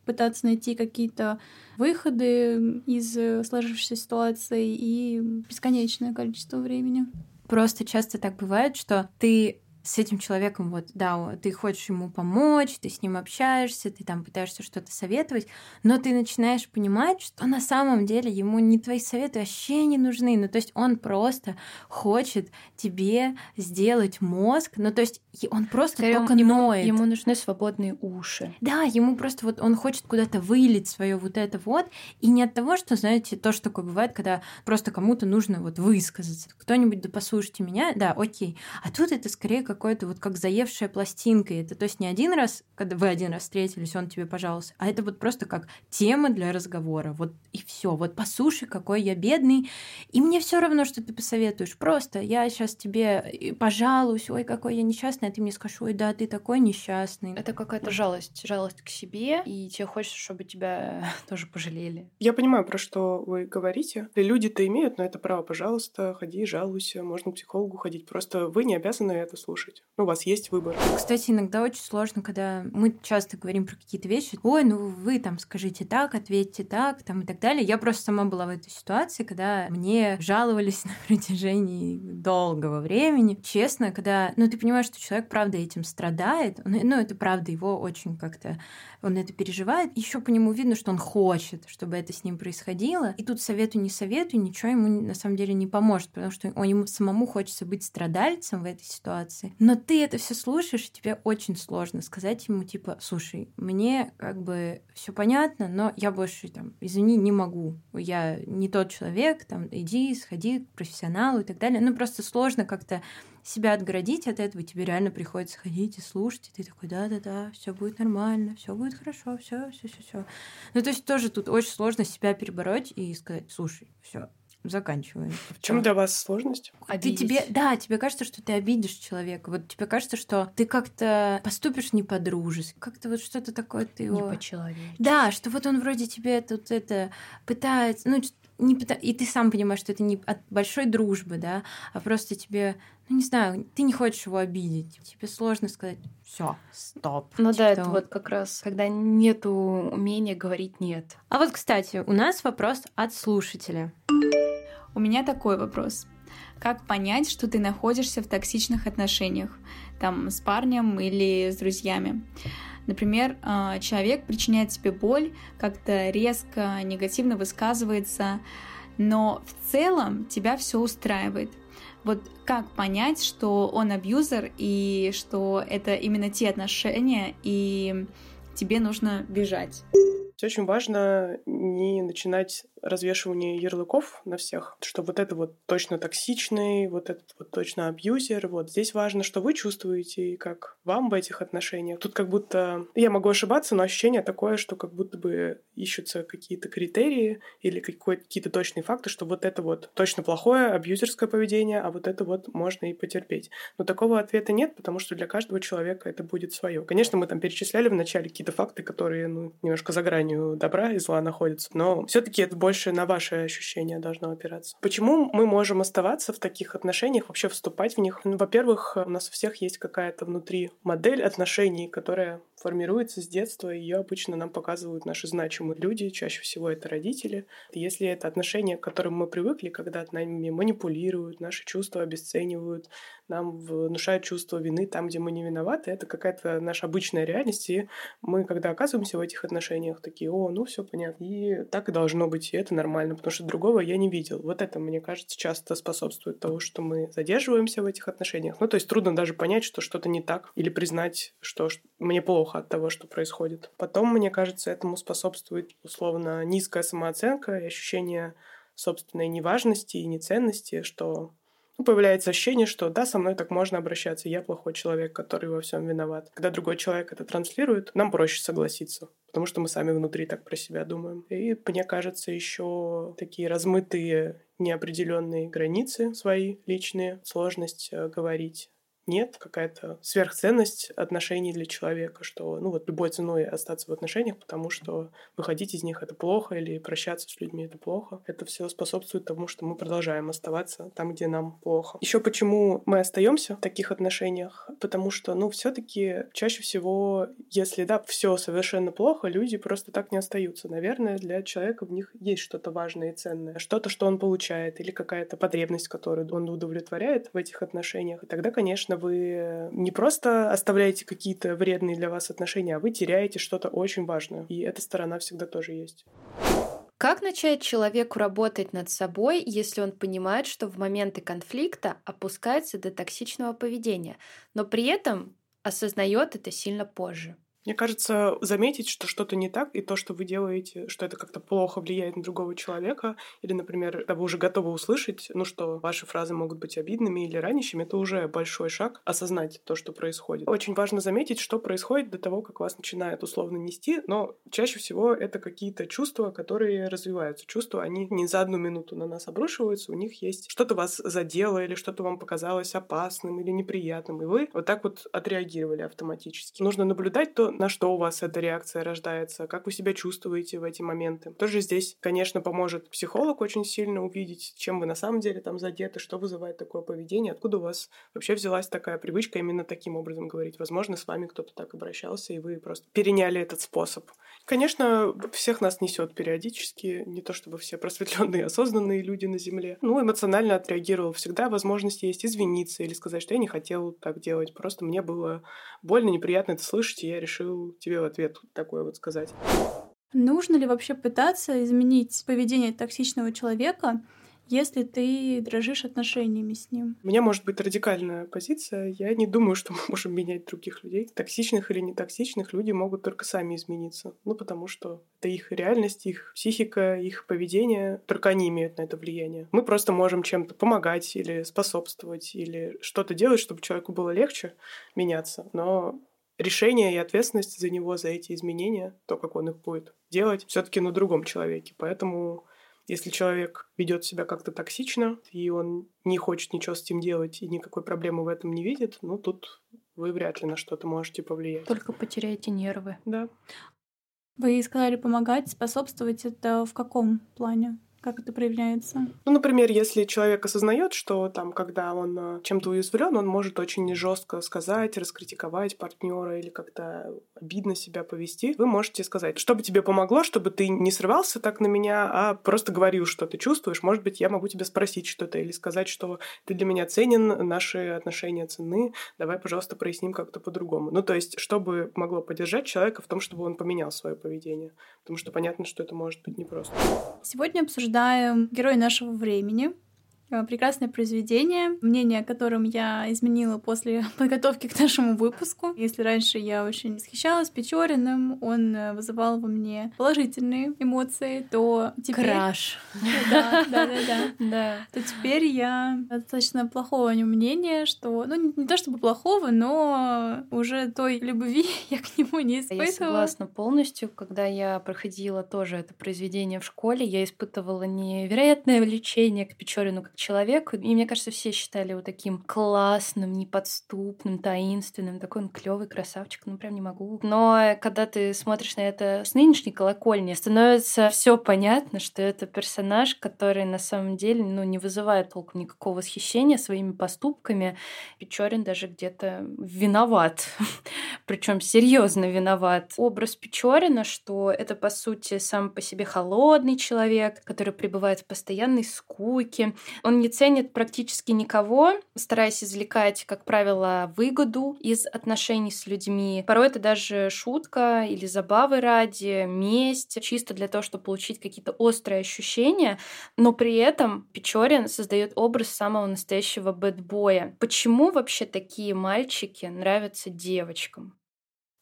пытаться найти какие-то выходы из сложившейся ситуации и бесконечное количество времени. Просто часто так бывает, что ты с этим человеком, вот, да, ты хочешь ему помочь, ты с ним общаешься, ты там пытаешься что-то советовать, но ты начинаешь понимать, что на самом деле ему не твои советы вообще не нужны. Ну, то есть он просто хочет тебе сделать мозг, ну, то есть он просто Скорее, только ему, ноет. Ему нужны свободные уши. Да, ему просто вот он хочет куда-то вылить свое вот это вот, и не от того, что, знаете, то, что такое бывает, когда просто кому-то нужно вот высказаться. Кто-нибудь, да послушайте меня, да, окей. А тут это скорее как какой-то вот как заевшая пластинка. Это то есть не один раз, когда вы один раз встретились, он тебе пожаловался, а это вот просто как тема для разговора. Вот и все. Вот послушай, какой я бедный, и мне все равно, что ты посоветуешь. Просто я сейчас тебе пожалуюсь, ой, какой я несчастный, а ты мне скажешь, ой, да, ты такой несчастный. Это какая-то жалость, жалость к себе, и тебе хочется, чтобы тебя тоже пожалели. Я понимаю, про что вы говорите. Люди-то имеют на это право, пожалуйста, ходи, жалуйся, можно к психологу ходить. Просто вы не обязаны это слушать. Ну, у вас есть выбор. Кстати, иногда очень сложно, когда мы часто говорим про какие-то вещи. Ой, ну вы там скажите так, ответьте так, там и так далее. Я просто сама была в этой ситуации, когда мне жаловались на протяжении долгого времени. Честно, когда... Ну, ты понимаешь, что человек, правда, этим страдает. Ну, это правда, его очень как-то... Он это переживает. Еще по нему видно, что он хочет, чтобы это с ним происходило. И тут советую, не советую, ничего ему на самом деле не поможет, потому что он, ему самому хочется быть страдальцем в этой ситуации. Но ты это все слушаешь, и тебе очень сложно сказать ему, типа, слушай, мне как бы все понятно, но я больше, там, извини, не могу. Я не тот человек, там, иди, сходи к профессионалу и так далее. Ну, просто сложно как-то себя отгородить от этого, тебе реально приходится ходить и слушать, и ты такой, да-да-да, все будет нормально, все будет хорошо, все, все, все, все. Ну, то есть тоже тут очень сложно себя перебороть и сказать, слушай, все. Заканчиваем. В чем для вас сложность? Ты тебе, да, тебе кажется, что ты обидишь человека. Вот тебе кажется, что ты как-то поступишь не по-дружески. Как-то вот что-то такое ты его... Не по-человечески. Да, что вот он вроде тебе тут это пытается... Ну, не пыта... И ты сам понимаешь, что это не от большой дружбы, да, а просто тебе... Ну, не знаю, ты не хочешь его обидеть. Тебе сложно сказать, все, стоп. Ну типа да, это того. Вот как раз, когда нету умения говорить нет. А вот, кстати, у нас вопрос от слушателя. У меня такой вопрос. Как понять, что ты находишься в токсичных отношениях? Там, с парнем или с друзьями? Например, человек причиняет тебе боль, как-то резко, негативно высказывается, но в целом тебя все устраивает. Вот как понять, что он абьюзер и что это именно те отношения, и тебе нужно бежать? Очень важно не начинать развешивание ярлыков на всех, что вот это вот точно токсичный, вот этот вот точно абьюзер. Вот здесь важно, что вы чувствуете и как вам в этих отношениях. Тут как будто, я могу ошибаться, но ощущение такое, что как будто бы ищутся какие-то критерии или какие-то точные факты, что вот это вот точно плохое абьюзерское поведение, а вот это вот можно и потерпеть. Но такого ответа нет, потому что для каждого человека это будет свое. Конечно, мы там перечисляли вначале какие-то факты, которые ну, немножко за гранью добра и зла находятся, но все-таки это больше больше на ваши ощущения должно опираться. Почему мы можем оставаться в таких отношениях, вообще вступать в них? Ну, во-первых, у нас у всех есть какая-то внутри модель отношений, которая формируется с детства, и ее обычно нам показывают наши значимые люди, чаще всего это родители. Если это отношения, к которым мы привыкли, когда нами манипулируют, наши чувства обесценивают, нам внушают чувство вины там, где мы не виноваты, это какая-то наша обычная реальность, и мы, когда оказываемся в этих отношениях, такие: о, ну все понятно, и так и должно быть, и это нормально, потому что другого я не видел. Вот это, мне кажется, часто способствует тому, что мы задерживаемся в этих отношениях. Ну, то есть трудно даже понять, что что-то не так, или признать, что мне плохо от того, что происходит. Потом, мне кажется, этому способствует условно низкая самооценка и ощущение собственной неважности и неценности, что... Ну, появляется ощущение, что да, со мной так можно обращаться, я плохой человек, который во всем виноват. Когда другой человек это транслирует, нам проще согласиться, потому что мы сами внутри так про себя думаем. И мне кажется, еще такие размытые, неопределенные границы свои личные, сложность говорить нет, какая-то сверхценность отношений для человека, что ну вот любой ценой остаться в отношениях, потому что выходить из них — это плохо, или прощаться с людьми — это плохо. Это все способствует тому, что мы продолжаем оставаться там, где нам плохо. Еще почему мы остаемся в таких отношениях? Потому что, ну, все-таки чаще всего, если да, все совершенно плохо, люди просто так не остаются. Наверное, для человека в них есть что-то важное и ценное, что-то, что он получает, или какая-то потребность, которую он удовлетворяет в этих отношениях. И тогда, конечно, вы не просто оставляете какие-то вредные для вас отношения, а вы теряете что-то очень важное. И эта сторона всегда тоже есть. Как начать человеку работать над собой, если он понимает, что в моменты конфликта опускается до токсичного поведения, но при этом осознает это сильно позже? Мне кажется, заметить, что что-то не так, и то, что вы делаете, что это как-то плохо влияет на другого человека, или, например, когда вы уже готовы услышать, ну что ваши фразы могут быть обидными или ранящими, это уже большой шаг осознать то, что происходит. Очень важно заметить, что происходит до того, как вас начинает условно нести, но чаще всего это какие-то чувства, которые развиваются. Чувства, они не за одну минуту на нас обрушиваются, у них есть что-то вас задело, или что-то вам показалось опасным или неприятным, и вы вот так вот отреагировали автоматически. Нужно наблюдать то, на что у вас эта реакция рождается, как вы себя чувствуете в эти моменты. Тоже здесь, конечно, поможет психолог очень сильно увидеть, чем вы на самом деле там задеты, что вызывает такое поведение, откуда у вас вообще взялась такая привычка именно таким образом говорить. Возможно, с вами кто-то так обращался, и вы просто переняли этот способ. Конечно, всех нас несет периодически, не то чтобы все просветленные, осознанные люди на земле. Ну, эмоционально отреагировал всегда, возможность есть извиниться или сказать, что я не хотел так делать, просто мне было больно, неприятно это слышать, и я решил тебе в ответ такое вот сказать. Нужно ли вообще пытаться изменить поведение токсичного человека, если ты дрожишь отношениями с ним? У меня может быть радикальная позиция. Я не думаю, что мы можем менять других людей. Токсичных или нетоксичных, люди могут только сами измениться. Ну, потому что это их реальность, их психика, их поведение. Только они имеют на это влияние. Мы просто можем чем-то помогать или способствовать, или что-то делать, чтобы человеку было легче меняться. Но решение и ответственность за него, за эти изменения, то, как он их будет делать, все-таки на другом человеке. Поэтому, если человек ведет себя как-то токсично, и он не хочет ничего с этим делать, и никакой проблемы в этом не видит, ну, тут вы вряд ли на что-то можете повлиять. Только потеряете нервы. Да. Вы сказали помогать, способствовать. Это в каком плане? Как это проявляется? Ну, например, если человек осознает, что там, когда он чем-то уязвлен, он может очень жестко сказать, раскритиковать партнера или как-то обидно себя повести, вы можете сказать, чтобы тебе помогло, чтобы ты не срывался так на меня, а просто говорил, что ты чувствуешь. Может быть, я могу тебя спросить что-то или сказать, что ты для меня ценен, наши отношения ценны, давай, пожалуйста, проясним как-то по-другому. Ну, то есть, чтобы могло поддержать человека в том, чтобы он поменял свое поведение. Потому что понятно, что это может быть непросто. Сегодня обсуждаем «Герой нашего времени». Прекрасное произведение, мнение о котором я изменила после подготовки к нашему выпуску. Если раньше я очень восхищалась Печориным, он вызывал во мне положительные эмоции, то теперь... Краш. Да, да, да, да. То теперь я достаточно плохого о нем мнения, что... Ну, не то чтобы плохого, но уже той любви я к нему не испытывала. Я согласна полностью. Когда я проходила тоже это произведение в школе, я испытывала невероятное влечение к Печорину как человеку, человек, и мне кажется, все считали его таким классным, неподступным, таинственным, такой он клёвый, красавчик, ну прям не могу. Но когда ты смотришь на это с нынешней колокольни, становится все понятно, что это персонаж, который на самом деле ну, не вызывает толком никакого восхищения своими поступками. Печорин даже где-то виноват, причем серьезно виноват. Образ Печорина, что это по сути сам по себе холодный человек, который пребывает в постоянной скуке. Он не ценит практически никого, стараясь извлекать, как правило, выгоду из отношений с людьми. Порой это даже шутка или забавы ради, месть, чисто для того, чтобы получить какие-то острые ощущения. Но при этом Печорин создает образ самого настоящего бэдбоя. Почему вообще такие мальчики нравятся девочкам?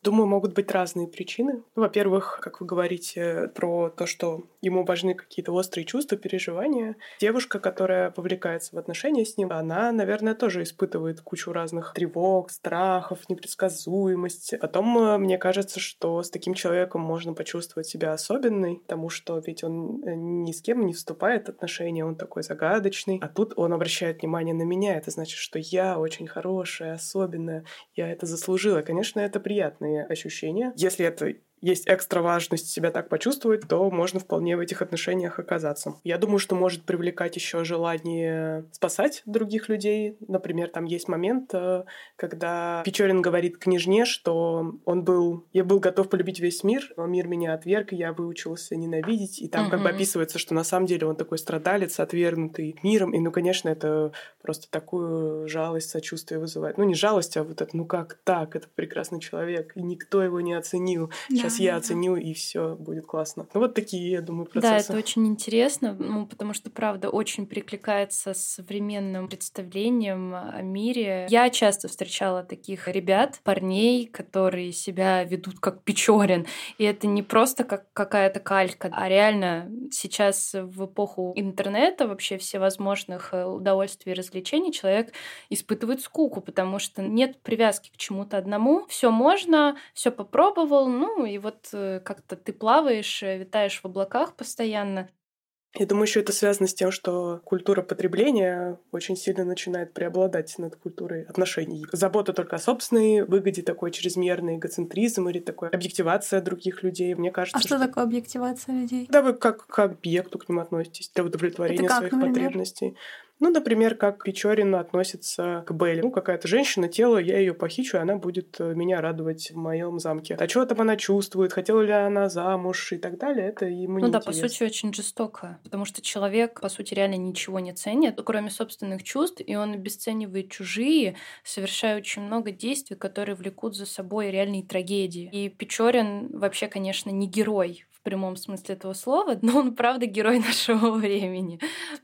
Думаю, могут быть разные причины. Во-первых, как вы говорите про то, что ему важны какие-то острые чувства, переживания. Девушка, которая вовлекается в отношения с ним, она, наверное, тоже испытывает кучу разных тревог, страхов, непредсказуемости. Потом, мне кажется, что с таким человеком можно почувствовать себя особенной, потому что ведь он ни с кем не вступает в отношения, он такой загадочный. А тут он обращает внимание на меня. Это значит, что я очень хорошая, особенная, я это заслужила. Конечно, это приятно. Ощущения. Если это есть экстра важность себя так почувствовать, то можно вполне в этих отношениях оказаться. Я думаю, что может привлекать еще желание спасать других людей. Например, там есть момент, когда Печорин говорит княжне, что он был, я был готов полюбить весь мир, но мир меня отверг, я выучился ненавидеть. И там mm-hmm. как бы описывается, что на самом деле он такой страдалец, отвергнутый миром. И, ну, конечно, это просто такую жалость, сочувствие вызывает. Ну, не жалость, а вот это, ну как так? Это прекрасный человек, и никто его не оценил. Сейчас я оценю, и все будет классно. Ну, вот такие, я думаю, процессы. Да, это очень интересно, ну, потому что, правда, очень перекликается с современным представлением о мире. Я часто встречала таких ребят, парней, которые себя ведут как Печорин. И это не просто как какая-то калька, а реально сейчас в эпоху интернета, вообще всевозможных удовольствий и развлечений, человек испытывает скуку, потому что нет привязки к чему-то одному. Все можно, все попробовал, ну, и вот как-то ты плаваешь, витаешь в облаках постоянно. Я думаю, еще это связано с тем, что культура потребления очень сильно начинает преобладать над культурой отношений. Забота только о собственной выгоде, такой чрезмерный эгоцентризм или такой объективация других людей, мне кажется. А что, что... такое объективация людей? Да, вы как к объекту к ним относитесь для удовлетворения как, своих например? Потребностей. Ну, например, как Печорин относится к Бэле. Ну, какая-то женщина, тело, я ее похищу, и она будет меня радовать в моем замке. А что там она чувствует, хотела ли она замуж и так далее, это ему не интересно. Ну да, по сути, очень жестоко, потому что человек, по сути, реально ничего не ценит, кроме собственных чувств, и он обесценивает чужие, совершая очень много действий, которые влекут за собой реальные трагедии. И Печорин вообще, конечно, не герой в прямом смысле этого слова, но он, правда, герой нашего времени.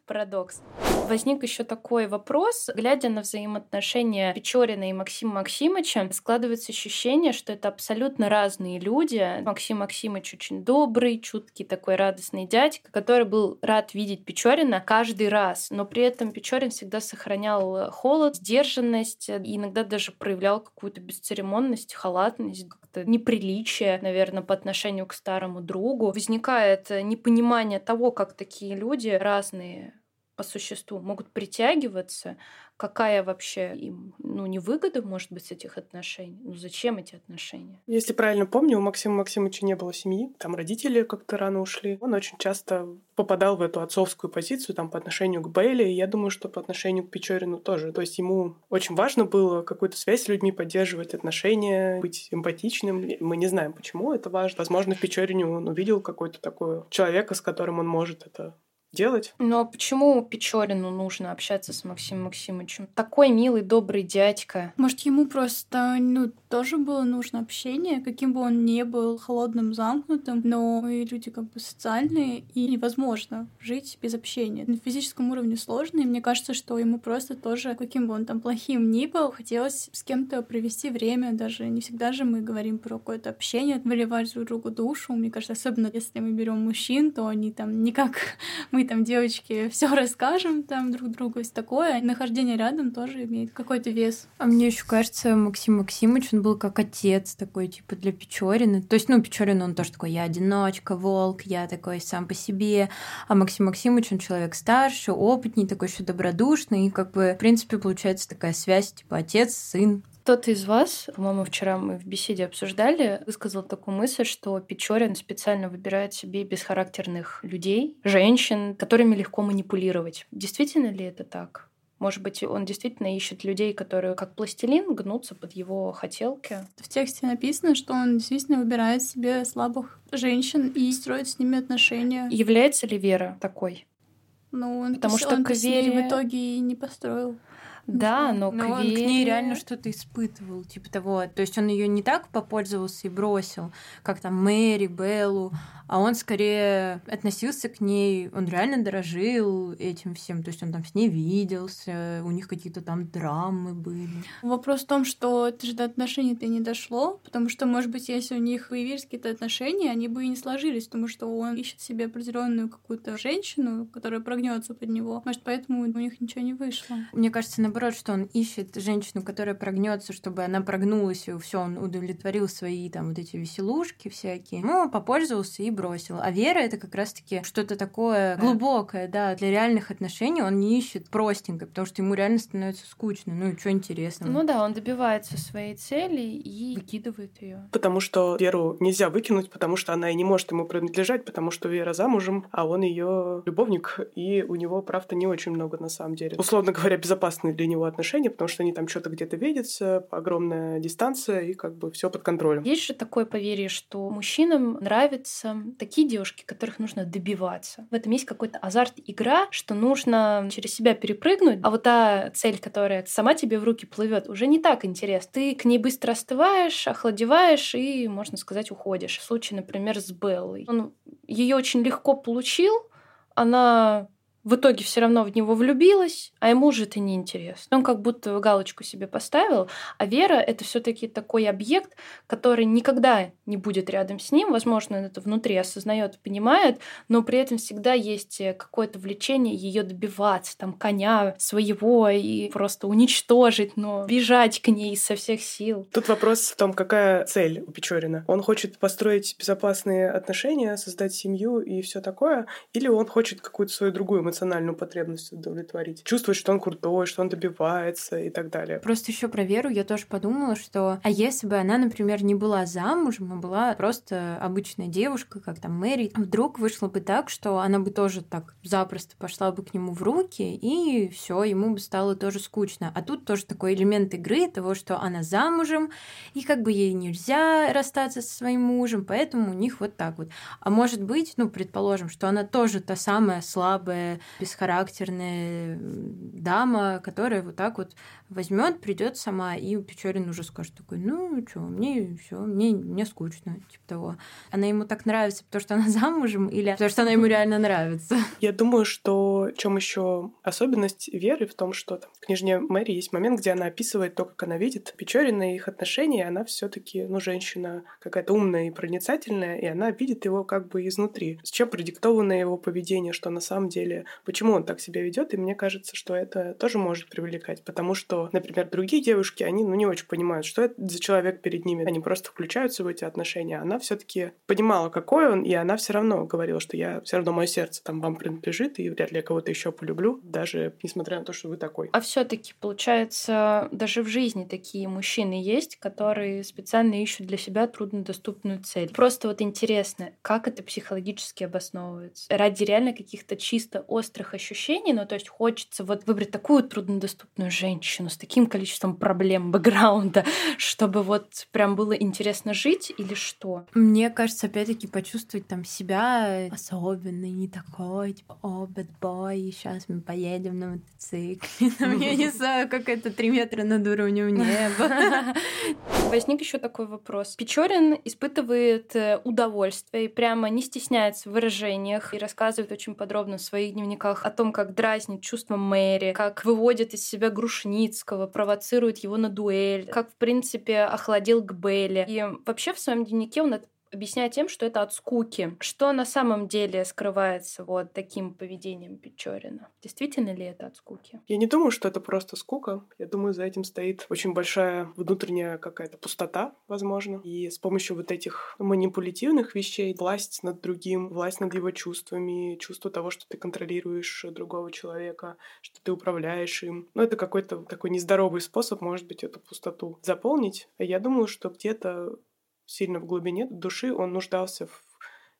Парадокс. Возник еще такой вопрос. Глядя на взаимоотношения Печорина и Максима Максимовича, складывается ощущение, что это абсолютно разные люди. Максим Максимович очень добрый, чуткий, такой радостный дядька, который был рад видеть Печорина каждый раз. Но при этом Печорин всегда сохранял холод, сдержанность, и иногда даже проявлял какую-то бесцеремонность, халатность, как-то неприличие, наверное, по отношению к старому другу. Возникает непонимание того, как такие люди разные по существу могут притягиваться, какая вообще им ну, невыгода может быть с этих отношений, ну зачем эти отношения? Если правильно помню, у Максима Максимовича не было семьи, там родители как-то рано ушли. Он очень часто попадал в эту отцовскую позицию там, по отношению к Бэйле, и я думаю, что по отношению к Печорину тоже. То есть ему очень важно было какую-то связь с людьми поддерживать, отношения, быть эмпатичным. Мы не знаем, почему это важно. Возможно, в Печорине он увидел какой-то такой человека, с которым он может это делать. Но почему Печорину нужно общаться с Максимом Максимовичем? Такой милый, добрый дядька. Может, ему просто, ну, тоже было нужно общение, каким бы он ни был холодным, замкнутым, но мы люди как бы социальные, и невозможно жить без общения. На физическом уровне сложно, и мне кажется, что ему просто тоже, каким бы он там плохим ни был, хотелось с кем-то провести время, даже не всегда же мы говорим про какое-то общение, выливать друг другу душу. Мне кажется, особенно если мы берем мужчин, то они там никак... мы там, девочки, все расскажем там друг другу, и такое. Нахождение рядом тоже имеет какой-то вес. А мне еще кажется, Максим Максимович, он был как отец такой, типа, для Печорина. То есть, ну, Печорин, он тоже такой, я одиночка, волк, я такой сам по себе. А Максим Максимович, он человек старше, опытней, такой еще добродушный. И как бы, в принципе, получается такая связь, типа, отец, сын. Кто-то из вас, по-моему, вчера мы в беседе обсуждали, высказал такую мысль, что Печорин специально выбирает себе бесхарактерных людей, женщин, которыми легко манипулировать. Действительно ли это так? Может быть, он действительно ищет людей, которые как пластилин гнутся под его хотелки? В тексте написано, что он действительно выбирает себе слабых женщин и строит с ними отношения. Является ли Вера такой? Ну, он, Потому что он к Вере в итоге и не построил. Да, но, но к, Вере... он к ней реально что-то испытывал, типа того. То есть он ее не так попользовался и бросил, как там Мэри, Бэлу, а он скорее относился к ней, он реально дорожил этим всем, то есть он там с ней виделся, у них какие-то там драмы были. Вопрос в том, что ты же до отношений-то не дошло, потому что, может быть, если у них появились какие-то отношения, они бы и не сложились, потому что он ищет себе определенную какую-то женщину, которая прогнется под него. Может, поэтому у них ничего не вышло. Мне кажется, наоборот, что он ищет женщину, которая прогнется, чтобы она прогнулась, и все, он удовлетворил свои там вот эти веселушки всякие. Ну, попользовался и бросил. А Вера — это как раз-таки что-то такое глубокое, да, для реальных отношений он не ищет простенько, потому что ему реально становится скучно. Ну, и что интересного? Ну да, он добивается своей цели и выкидывает ее. Потому что Веру нельзя выкинуть, потому что она и не может ему принадлежать, потому что Вера замужем, а он ее любовник, и у него прав-то не очень много на самом деле. Условно говоря, безопасный для него отношения, потому что они там что-то где-то видятся, огромная дистанция, и как бы все под контролем. Есть же такое поверье, что мужчинам нравятся такие девушки, которых нужно добиваться. В этом есть какой-то азарт, игра, что нужно через себя перепрыгнуть, а вот та цель, которая сама тебе в руки плывет, уже не так интересна. Ты к ней быстро остываешь, охладеваешь и, можно сказать, уходишь. В случае, например, с Беллой. Он ее очень легко получил, она... в итоге все равно в него влюбилась, а ему уже это неинтересно. Он как будто галочку себе поставил, а Вера — это все-таки такой объект, который никогда не будет рядом с ним. Возможно, он это внутри осознает, понимает, но при этом всегда есть какое-то влечение ее добиваться, там, коня своего и просто уничтожить, но бежать к ней со всех сил. Тут вопрос в том, какая цель у Печорина. Он хочет построить безопасные отношения, создать семью и все такое, или он хочет какую-то свою другую эмоциональную эмоциональную потребность удовлетворить. Чувствовать, что он крутой, что он добивается и так далее. Просто еще про Веру я тоже подумала, что а если бы она, например, не была замужем, а была просто обычная девушка, как там Мэри, вдруг вышло бы так, что она бы тоже так запросто пошла бы к нему в руки, и все, ему бы стало тоже скучно. А тут тоже такой элемент игры того, что она замужем, и как бы ей нельзя расстаться со своим мужем, поэтому у них вот так вот. А может быть, ну, предположим, что она тоже та самая слабая, бесхарактерная дама, которая вот так вот возьмет, придет сама, и Печорин уже скажет такой, ну что, мне все, мне, мне скучно, типа того. Она ему так нравится, потому что она замужем, или потому что она ему реально нравится? Я думаю, что в чем еще особенность Веры в том, что там в княжне Мэри есть момент, где она описывает то, как она видит Печорина и их отношения, и она все-таки, ну, женщина какая-то умная и проницательная, и она видит его как бы изнутри. С чем продиктовано его поведение, что на самом деле почему он так себя ведет, и мне кажется, что это тоже может привлекать, потому что, например, другие девушки, они, ну, не очень понимают, что это за человек перед ними, они просто включаются в эти отношения. Она все-таки понимала, какой он, и она все равно говорила, что я все равно, мое сердце там вам принадлежит, и вряд ли я кого-то еще полюблю, даже несмотря на то, что вы такой. А все-таки получается, даже в жизни такие мужчины есть, которые специально ищут для себя труднодоступную цель. Просто вот интересно, как это психологически обосновывается? Ради реально каких-то чисто острых ощущений, ну, то есть хочется вот выбрать такую труднодоступную женщину с таким количеством проблем, бэкграунда, чтобы вот прям было интересно жить или что? Мне кажется, опять-таки, почувствовать там себя особенной, не такой, типа, о, бэтбой, сейчас мы поедем на мотоцикле, там, я не знаю, как это, три метра над уровнем неба. Возник еще такой вопрос. Печорин испытывает удовольствие и прямо не стесняется в выражениях и рассказывает очень подробно в своих дневниках о том, как дразнит чувства Мэри, как выводит из себя Грушницкого, провоцирует его на дуэль, как, в принципе, охладел к Бэле. И вообще в своем дневнике он это объясняя тем, что это от скуки. Что на самом деле скрывается вот таким поведением Печорина? Действительно ли это от скуки? Я не думаю, что это просто скука. Я думаю, за этим стоит очень большая внутренняя какая-то пустота, возможно. И с помощью вот этих манипулятивных вещей, власть над другим, власть над его чувствами, чувство того, что ты контролируешь другого человека, что ты управляешь им. Ну, это какой-то такой нездоровый способ, может быть, эту пустоту заполнить. Я думаю, что где-то сильно в глубине души он нуждался в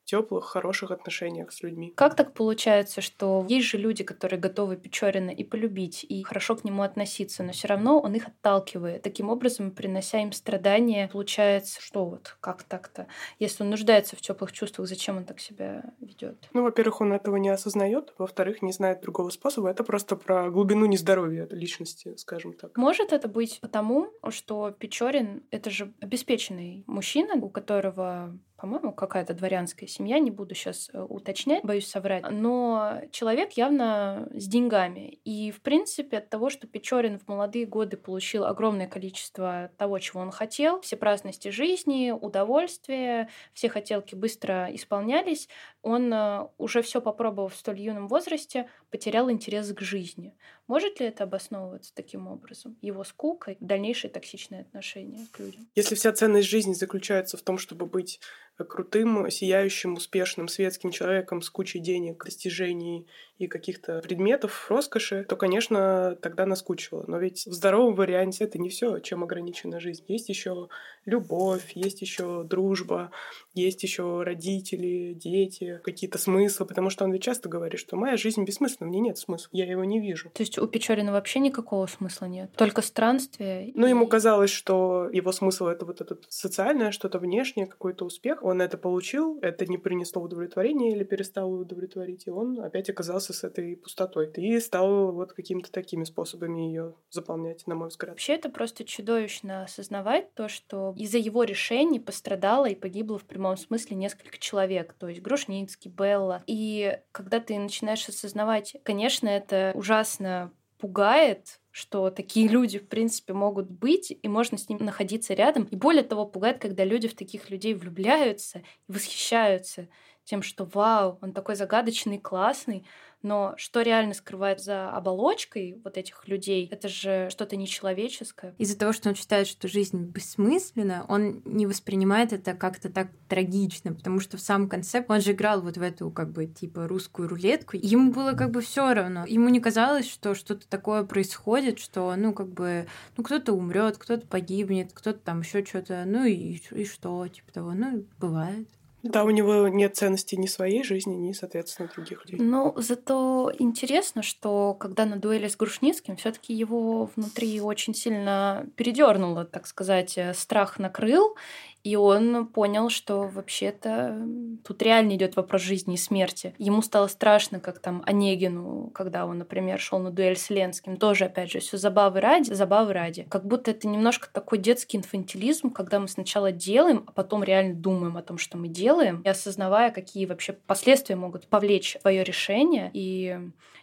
теплых, хороших отношениях с людьми. Как так получается, что есть же люди, которые готовы Печорина и полюбить, и хорошо к нему относиться, но все равно он их отталкивает, таким образом принося им страдания? Получается, что вот как так-то? Если он нуждается в теплых чувствах, зачем он так себя ведет? Ну, во-первых, он этого не осознает, во-вторых, не знает другого способа. Это просто про глубину нездоровья личности, скажем так. Может это быть потому, что Печорин — это же обеспеченный мужчина, у которого, по-моему, какая-то дворянская семья, не буду сейчас уточнять, боюсь соврать, но человек явно с деньгами. И, в принципе, от того, что Печорин в молодые годы получил огромное количество того, чего он хотел, все праздности жизни, удовольствия, все хотелки быстро исполнялись, он, уже все попробовав в столь юном возрасте, потерял интерес к жизни. Может ли это обосновываться таким образом? Его скукой, дальнейшие токсичные отношения к людям? Если вся ценность жизни заключается в том, чтобы быть крутым, сияющим, успешным, светским человеком с кучей денег, достижений и каких-то предметов роскоши, то, конечно, тогда наскучило. Но ведь в здоровом варианте это не все, чем ограничена жизнь. Есть еще любовь, есть еще дружба, есть еще родители, дети, какие-то смыслы, потому что он ведь часто говорит, что моя жизнь бессмысленна, мне нет смысла, я его не вижу. То есть у Печорина вообще никакого смысла нет? Только странствие? Ну, и... ему казалось, что его смысл — это вот это социальное, что-то внешнее, какой-то успех. Он это получил, это не принесло удовлетворения или перестало удовлетворить, и он опять оказался с этой пустотой и стал вот какими-то такими способами ее заполнять, на мой взгляд. Вообще это просто чудовищно осознавать то, что из-за его решений пострадало и погибло в прямом смысле несколько человек, то есть Грушницкий, Бэла. И когда ты начинаешь осознавать, конечно, это ужасно пугает, что такие люди, в принципе, могут быть, и можно с ним находиться рядом. И более того, пугает, когда люди в таких людей влюбляются и восхищаются тем, что вау, он такой загадочный, классный. Но что реально скрывает за оболочкой вот этих людей, это же что-то нечеловеческое. Из-за того, что он считает, что жизнь бессмысленна, он не воспринимает это как-то так трагично, потому что в самом конце он же играл вот в эту как бы типа русскую рулетку. Ему было как бы все равно. Ему не казалось, что что-то такое происходит, что ну как бы ну кто-то умрет, кто-то погибнет, кто-то там еще что-то, ну и, и что типа того, ну бывает. Да, у него нет ценности ни своей жизни, ни, соответственно, других людей. Ну, зато интересно, что когда на дуэли с Грушницким, все-таки его внутри очень сильно передернуло, так сказать, страх накрыл, и он понял, что вообще-то тут реально идет вопрос жизни и смерти. Ему стало страшно, как там Онегину, когда он, например, шел на дуэль с Ленским, тоже, опять же, все забавы ради, забавы ради. Как будто это немножко такой детский инфантилизм, когда мы сначала делаем, а потом реально думаем о том, что мы делаем. Делаем, и осознавая, какие вообще последствия могут повлечь твое решение. И,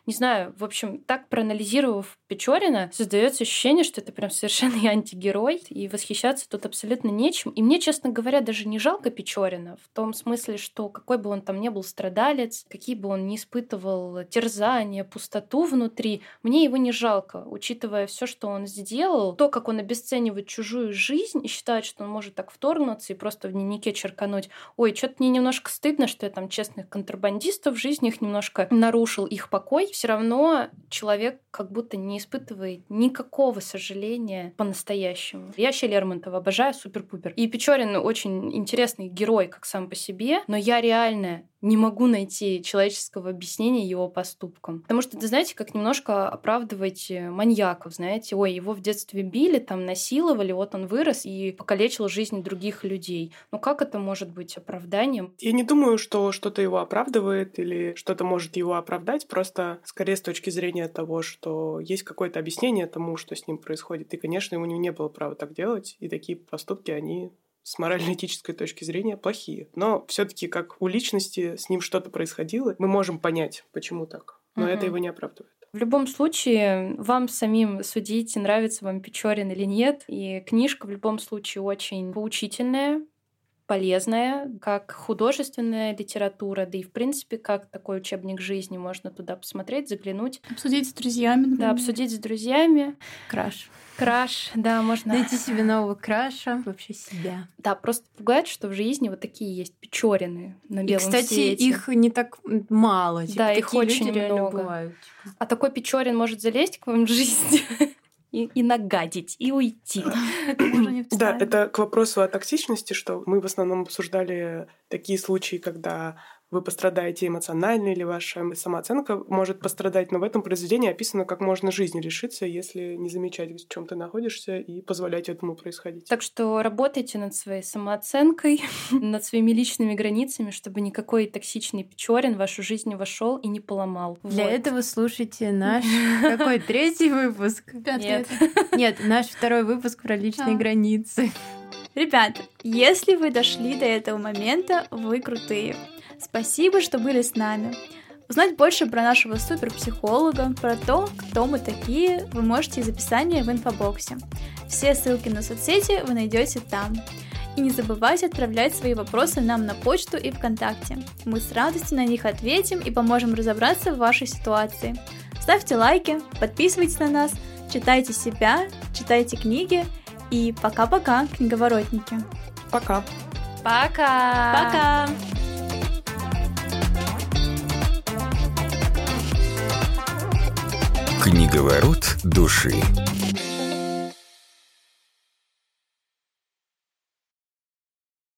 не знаю, в общем, так проанализировав Печорина, создается ощущение, что это прям совершенно и антигерой, и восхищаться тут абсолютно нечем. И мне, честно говоря, даже не жалко Печорина, в том смысле, что какой бы он там ни был страдалец, какие бы он ни испытывал терзания, пустоту внутри, мне его не жалко, учитывая все, что он сделал, то, как он обесценивает чужую жизнь и считает, что он может так вторгнуться и просто в дневнике черкануть: ой, что-то мне немножко стыдно, что я там честных контрабандистов в жизни их немножко нарушил, их покой. Все равно человек как будто не испытывает никакого сожаления по-настоящему. Я вообще Лермонтова обожаю, супер-пупер. И Печорин очень интересный герой, как сам по себе, но я реально не могу найти человеческого объяснения его поступкам. Потому что, да, знаете, как немножко оправдывать маньяков, знаете, ой, его в детстве били, там насиловали, вот он вырос и покалечил жизнь других людей. Ну как это может быть оправданием? Я не думаю, что что-то его оправдывает или что-то может его оправдать, просто скорее с точки зрения того, что есть какое-то объяснение тому, что с ним происходит. И, конечно, ему не было права так делать, и такие поступки, они с морально-этической точки зрения плохие. Но все-таки, как у личности, с ним что-то происходило, мы можем понять, почему так. Но mm-hmm. это его не оправдывает. В любом случае, вам самим судить, нравится вам Печорин или нет. И книжка в любом случае очень поучительная. полезная, как художественная литература, да и, в принципе, как такой учебник жизни. Можно туда посмотреть, заглянуть. Обсудить с друзьями, например. Да, обсудить с друзьями. Краш. Краш, да, можно... Найти себе нового краша, вообще себя. Да, просто пугает, что в жизни вот такие есть Печорины на белом свете. И, кстати, свете. Их не так мало. Типа, да, их очень много. Бывают, типа. А такой Печорин может залезть к вам в жизнь... И, и нагадить, и уйти. Это уже не да, это к вопросу о токсичности, что мы в основном обсуждали такие случаи, когда вы пострадаете эмоционально или ваша самооценка может пострадать, но в этом произведении описано, как можно жизнь решиться, если не замечать, в чем ты находишься, и позволять этому происходить. Так что работайте над своей самооценкой, над своими личными границами, чтобы никакой токсичный Печорин в вашу жизнь не вошел и не поломал. Для вот. этого слушайте наш какой третий выпуск? Нет. Нет, наш второй выпуск про личные границы. Ребята, если вы дошли до этого момента, вы крутые. Спасибо, что были с нами. Узнать больше про нашего суперпсихолога, про то, кто мы такие, вы можете из описания в инфобоксе. Все ссылки на соцсети вы найдете там. И не забывайте отправлять свои вопросы нам на почту и ВКонтакте. Мы с радостью на них ответим и поможем разобраться в вашей ситуации. Ставьте лайки, подписывайтесь на нас, читайте себя, читайте книги. И пока-пока, книговоротники. Пока. Пока. Пока. Книговорот души.